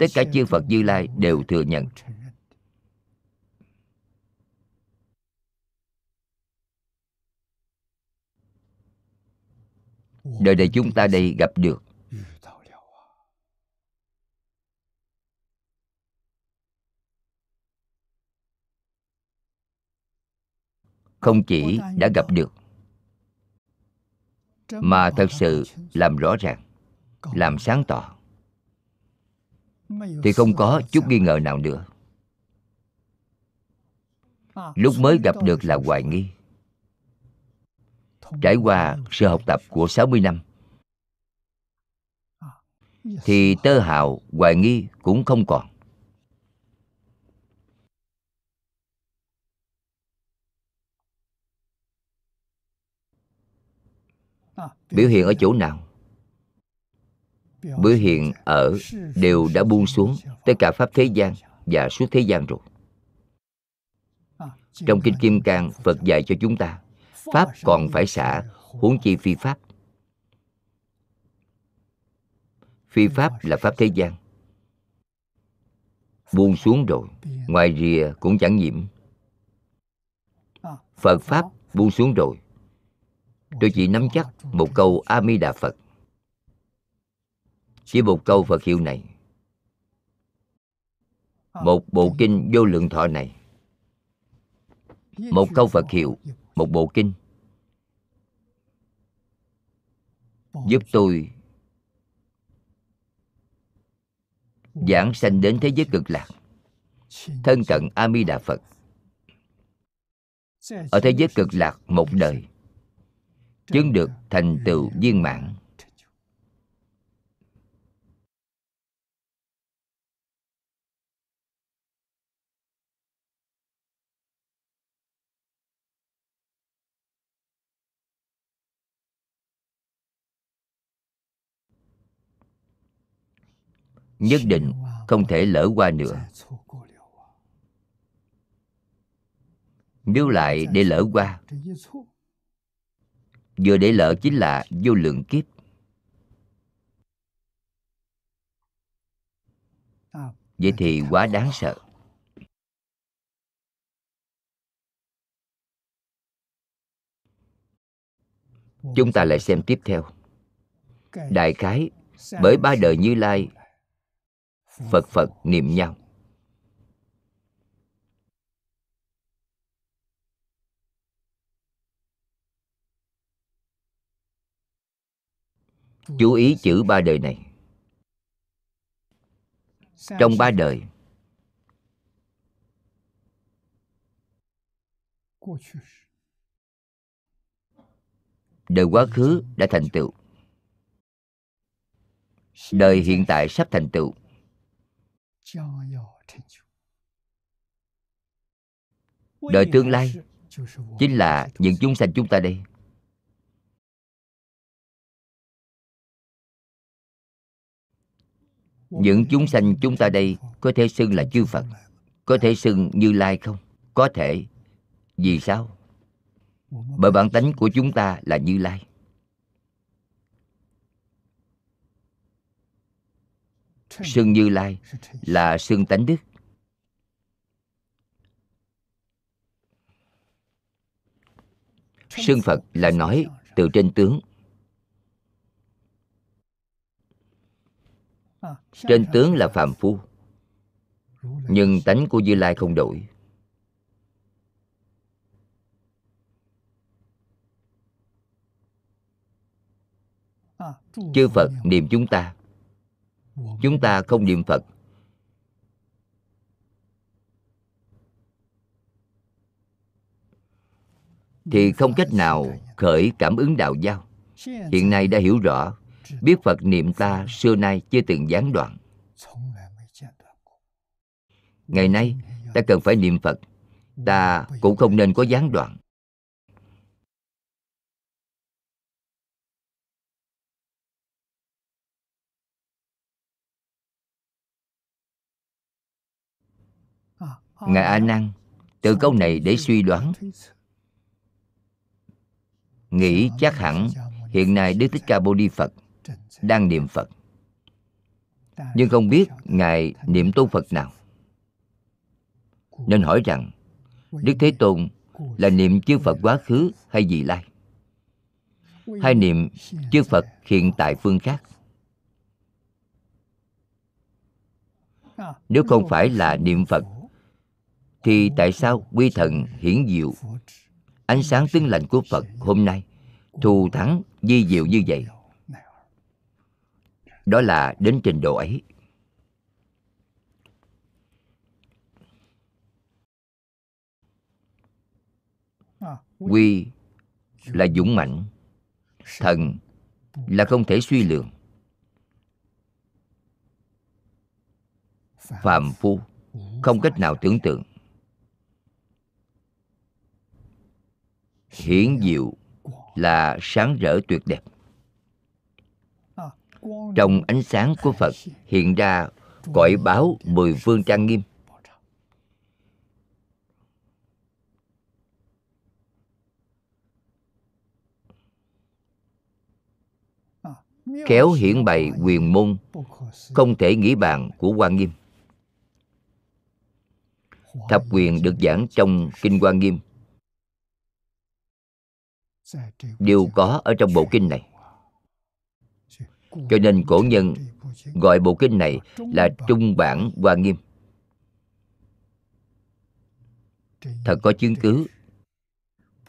tất cả chư Phật Như Lai đều thừa nhận. Đời đời chúng ta đây gặp được. Không chỉ đã gặp được mà thật sự làm rõ ràng, làm sáng tỏ thì không có chút nghi ngờ nào nữa. lúc mới gặp được là hoài nghi. Trải qua sự học tập của sáu mươi năm thì tơ hào hoài nghi cũng không còn. Biểu hiện ở chỗ nào? Biểu hiện ở đều đã buông xuống tất cả pháp thế gian và suốt thế gian rồi. Trong Kinh Kim Cang, Phật dạy cho chúng ta pháp còn phải xả, huống chi phi pháp. Phi pháp là pháp thế gian, buông xuống rồi, ngoài rìa cũng chẳng nhiễm. Phật pháp buông xuống rồi, tôi chỉ nắm chắc một câu A Di Đà Phật, chỉ một câu Phật hiệu này, một bộ kinh Vô Lượng Thọ này, một câu Phật hiệu, một bộ kinh giúp tôi giảng sanh đến thế giới cực lạc, thân cận A Di Đà Phật. Ở thế giới cực lạc một đời chứng được thành tựu viên mãn. Nhất định không thể lỡ qua nữa. Nếu lại để lỡ qua, vừa để lỡ chính là vô lượng kiếp. Vậy thì quá đáng sợ. Chúng ta lại xem tiếp theo. Đại khái bởi ba đời Như Lai Phật Phật niệm nhau. Chú ý chữ ba đời này. Trong ba đời, đời quá khứ đã thành tựu, đời hiện tại sắp thành tựu, đời tương lai chính là những chúng sanh chúng ta đây. Những chúng sanh chúng ta đây có thể xưng là chư Phật, có thể xưng Như Lai không? Có thể. Vì sao? Bởi bản tánh của chúng ta là Như Lai. Xưng Như Lai là xưng tánh đức. Xưng Phật là nói từ trên tướng. Trên tướng là phàm phu, nhưng tánh của Như Lai không đổi. Chư Phật niệm chúng ta, chúng ta không niệm Phật. Thì không cách nào khởi cảm ứng đạo giao. Hiện nay đã hiểu rõ, biết Phật niệm ta xưa nay chưa từng gián đoạn. Ngày nay ta cần phải niệm Phật, ta cũng không nên có gián đoạn. Ngài A Nan từ câu này để suy đoán, nghĩ chắc hẳn hiện nay Đức Thích Ca Mâu Ni Phật đang niệm Phật, nhưng không biết Ngài niệm tôn Phật nào. Nên hỏi rằng Đức Thế Tôn là niệm chư Phật quá khứ hay vị lai, hay niệm chư Phật hiện tại phương khác? Nếu không phải là niệm Phật thì tại sao uy thần hiển diệu, ánh sáng tướng lành của Phật hôm nay thù thắng vi diệu như vậy? Đó là đến trình độ ấy. Quy là dũng mạnh, thần là không thể suy lượng. Phàm phu không cách nào tưởng tượng. Hiển diệu là sáng rỡ tuyệt đẹp. Trong ánh sáng của Phật hiện ra cõi báo mười phương trang nghiêm. Khéo hiển bày quyền môn không thể nghĩ bàn của Hoa Nghiêm. Thập quyền được giảng trong Kinh Hoa Nghiêm đều có ở trong bộ kinh này. Cho nên cổ nhân gọi bộ kinh này là Trung Bản Hoa Nghiêm. Thật có chứng cứ,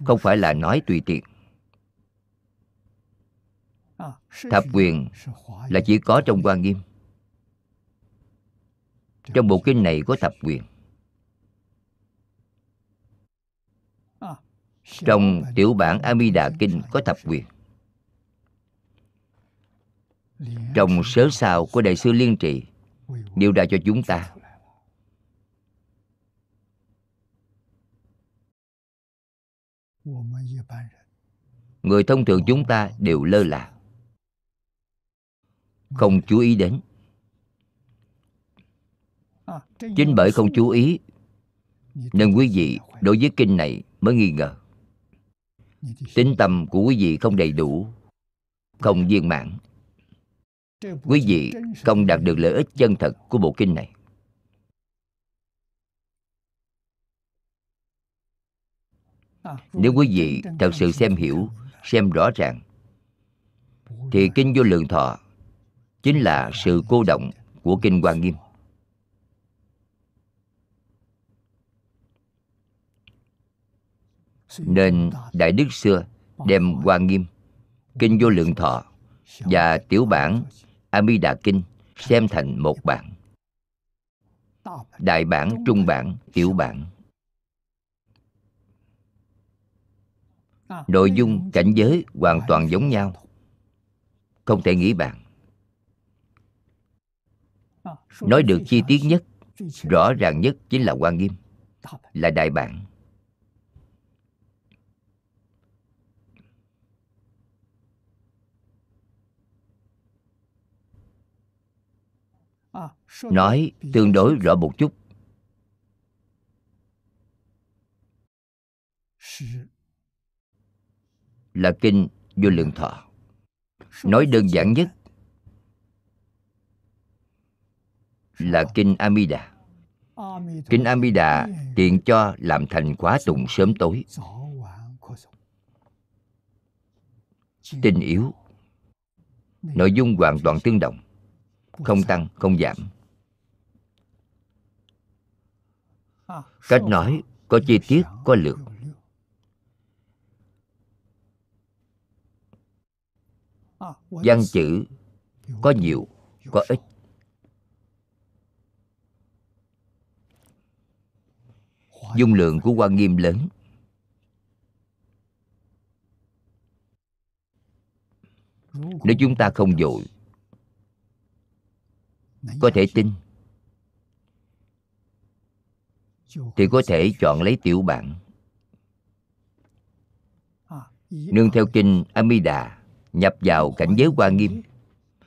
không phải là nói tùy tiện. Thập quyền là chỉ có trong Hoa Nghiêm. Trong bộ kinh này có thập quyền. Trong tiểu bản A Di Đà Kinh có thập quyền. Trong sớ sao của Đại sư Liên Trì nêu ra cho chúng ta. Người thông thường chúng ta đều lơ là, không chú ý đến. Chính bởi không chú ý nên quý vị đối với kinh này mới nghi ngờ. Tín tâm của quý vị không đầy đủ, không viên mãn. Quý vị không đạt được lợi ích chân thật của bộ kinh này. Nếu quý vị thật sự xem hiểu, xem rõ ràng, thì Kinh Vô Lượng Thọ chính là sự cô động của Kinh Hoa Nghiêm. Nên Đại Đức xưa đem Hoa Nghiêm, Kinh Vô Lượng Thọ và tiểu bản A Di Đà Kinh xem thành một bản. Đại bản, trung bản, tiểu bản. Nội dung, cảnh giới hoàn toàn giống nhau, không thể nghĩ bàn. Nói được chi tiết nhất, rõ ràng nhất chính là Hoa Nghiêm, là đại bản. Nói tương đối rõ một chút, là Kinh Vô Lượng Thọ. Nói đơn giản nhất là Kinh A Di Đà. Kinh A Di Đà tiện cho làm thành khóa tụng sớm tối, tinh yếu. Nội dung hoàn toàn tương đồng, không tăng, không giảm. Cách nói có chi tiết, có lược. Văn chữ có nhiều, có ít. Dung lượng của Hoa Nghiêm lớn. Nếu chúng ta không vội, có thể tin, thì có thể chọn lấy tiểu bản. Nương theo Kinh A Di Đà nhập vào cảnh giới Hoa Nghiêm,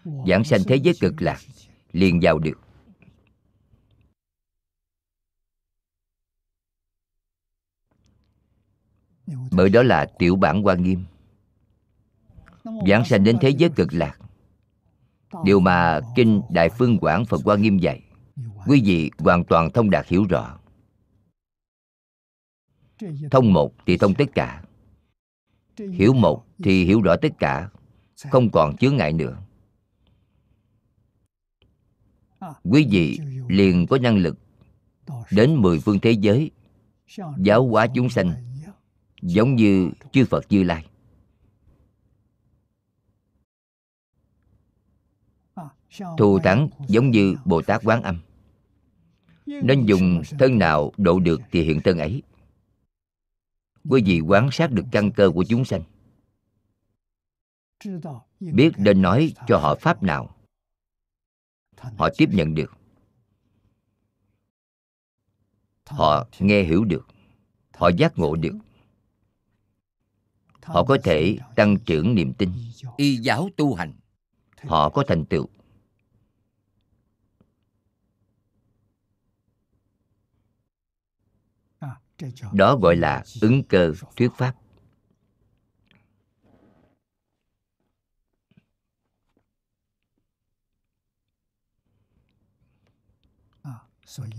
vãng sanh thế giới Cực Lạc liền vào được. Bởi đó là tiểu bản Hoa Nghiêm. Vãng sanh đến thế giới Cực Lạc, điều mà Kinh Đại Phương Quảng Phật Hoa Nghiêm dạy, quý vị hoàn toàn thông đạt hiểu rõ. Thông một thì thông tất cả, hiểu một thì hiểu rõ tất cả, không còn chướng ngại nữa. Quý vị liền có năng lực đến mười phương thế giới giáo hóa chúng sanh, giống như chư Phật Như Lai. Thù thắng giống như Bồ Tát Quán Âm. Nên dùng thân nào độ được thì hiện thân ấy. Quý vị quan sát được căn cơ của chúng sanh, biết nên nói cho họ pháp nào họ tiếp nhận được, họ nghe hiểu được, họ giác ngộ được, họ có thể tăng trưởng niềm tin, y giáo tu hành, họ có thành tựu. Đó gọi là ứng cơ thuyết pháp.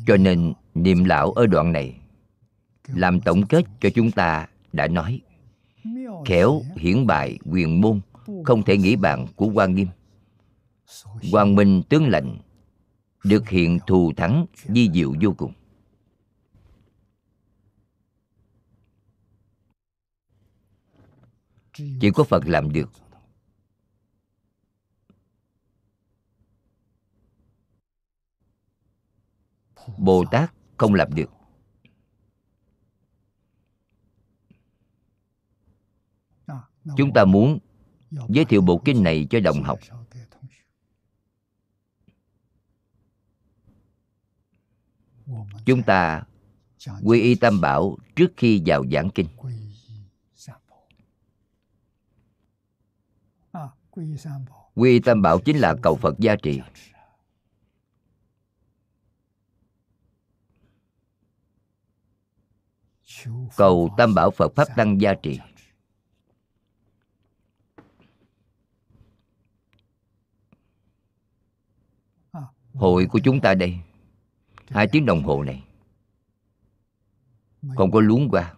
Cho nên niệm lão ở đoạn này làm tổng kết cho chúng ta đã nói: khéo hiển bại quyền môn, không thể nghĩ bạn của Quan Nghiêm. Quang minh tướng lạnh, được hiện thù thắng di diệu vô cùng. Chỉ có Phật làm được. Bồ Tát không làm được. Chúng ta muốn giới thiệu bộ kinh này cho đồng học. Chúng ta quy y Tam Bảo trước khi vào giảng kinh. Quy y Tam Bảo chính là cầu Phật gia trì. Cầu Tam Bảo Phật Pháp Tăng gia trì. Hội của chúng ta đây, hai tiếng đồng hồ này không có luống qua,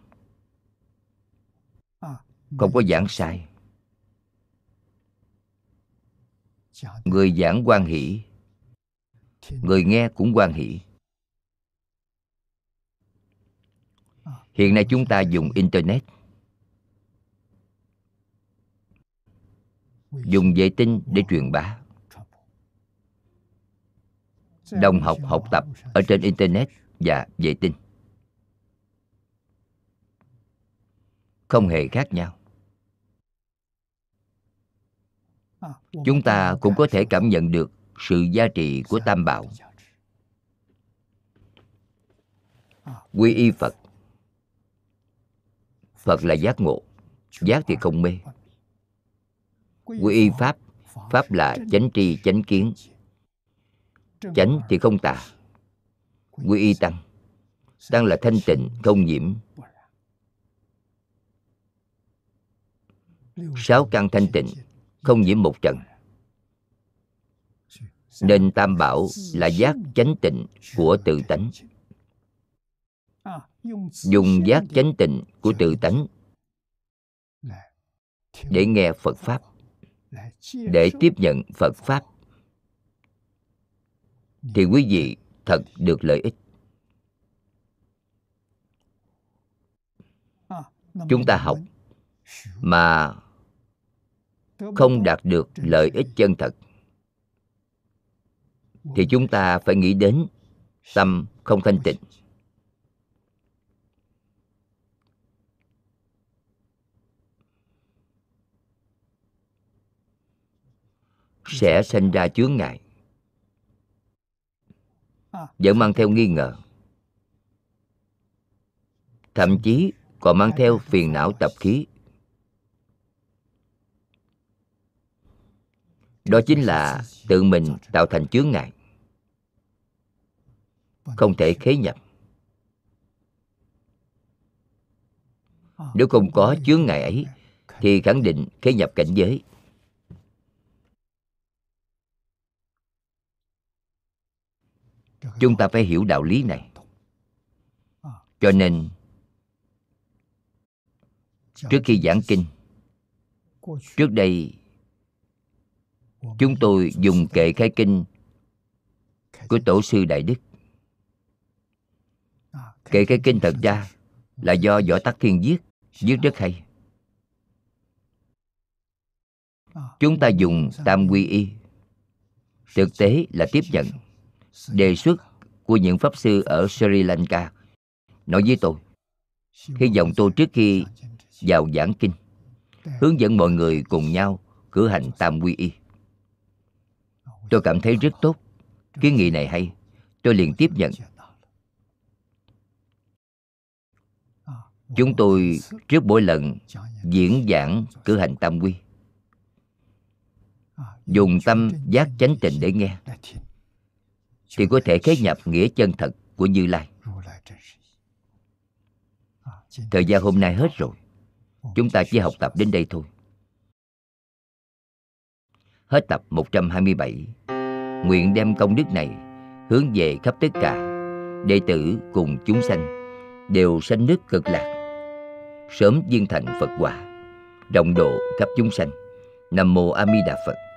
không có giảng sai. Người giảng hoan hỷ, người nghe cũng hoan hỷ. Hiện nay chúng ta dùng Internet, dùng vệ tinh để truyền bá. Đồng học học tập ở trên Internet và vệ tinh không hề khác nhau. Chúng ta cũng có thể cảm nhận được sự giá trị của Tam Bảo. Quy y Phật, Phật là giác ngộ, giác thì không mê. Quy y Pháp, Pháp là chánh tri chánh kiến, chánh thì không tà. Quy y Tăng, Tăng là thanh tịnh không nhiễm. Sáu căn thanh tịnh không nhiễm một trần. Nên Tam Bảo là giác chánh tịnh của tự tánh. Dùng giác chánh tịnh của tự tánh để nghe Phật Pháp, để tiếp nhận Phật Pháp, thì quý vị thật được lợi ích. Chúng ta học mà không đạt được lợi ích chân thật thì chúng ta phải nghĩ đến tâm không thanh tịnh. Sẽ sinh ra chướng ngại, vẫn mang theo nghi ngờ, thậm chí còn mang theo phiền não tập khí. Đó chính là tự mình tạo thành chướng ngại, không thể khế nhập. Nếu không có chướng ngại ấy thì khẳng định khế nhập cảnh giới. Chúng ta phải hiểu đạo lý này. Cho nên trước khi giảng kinh, trước đây chúng tôi dùng kệ khai kinh của Tổ sư Đại Đức. Kệ khai kinh thật ra là do Võ Tắc Thiên viết, viết rất hay. Chúng ta dùng tam quy y, thực tế là tiếp nhận đề xuất của những pháp sư ở Sri Lanka. Nói với tôi, Hy vọng tôi trước khi vào giảng kinh hướng dẫn mọi người cùng nhau cử hành tam quy y. Tôi cảm thấy rất tốt, kiến nghị này hay, tôi liền tiếp nhận. Chúng tôi trước mỗi lần diễn giảng cử hành tam quy, dùng tâm giác chánh tịnh để nghe, thì có thể khế nhập nghĩa chân thật của Như Lai. Thời gian hôm nay hết rồi, chúng ta chỉ học tập đến đây thôi. Hết tập một trăm hai mươi bảy. Nguyện đem công đức này hướng về khắp tất cả đệ tử cùng chúng sanh, đều sanh nước cực lạc, sớm viên thành Phật quả, rộng độ khắp chúng sanh. Nam mô A Di Đà Phật.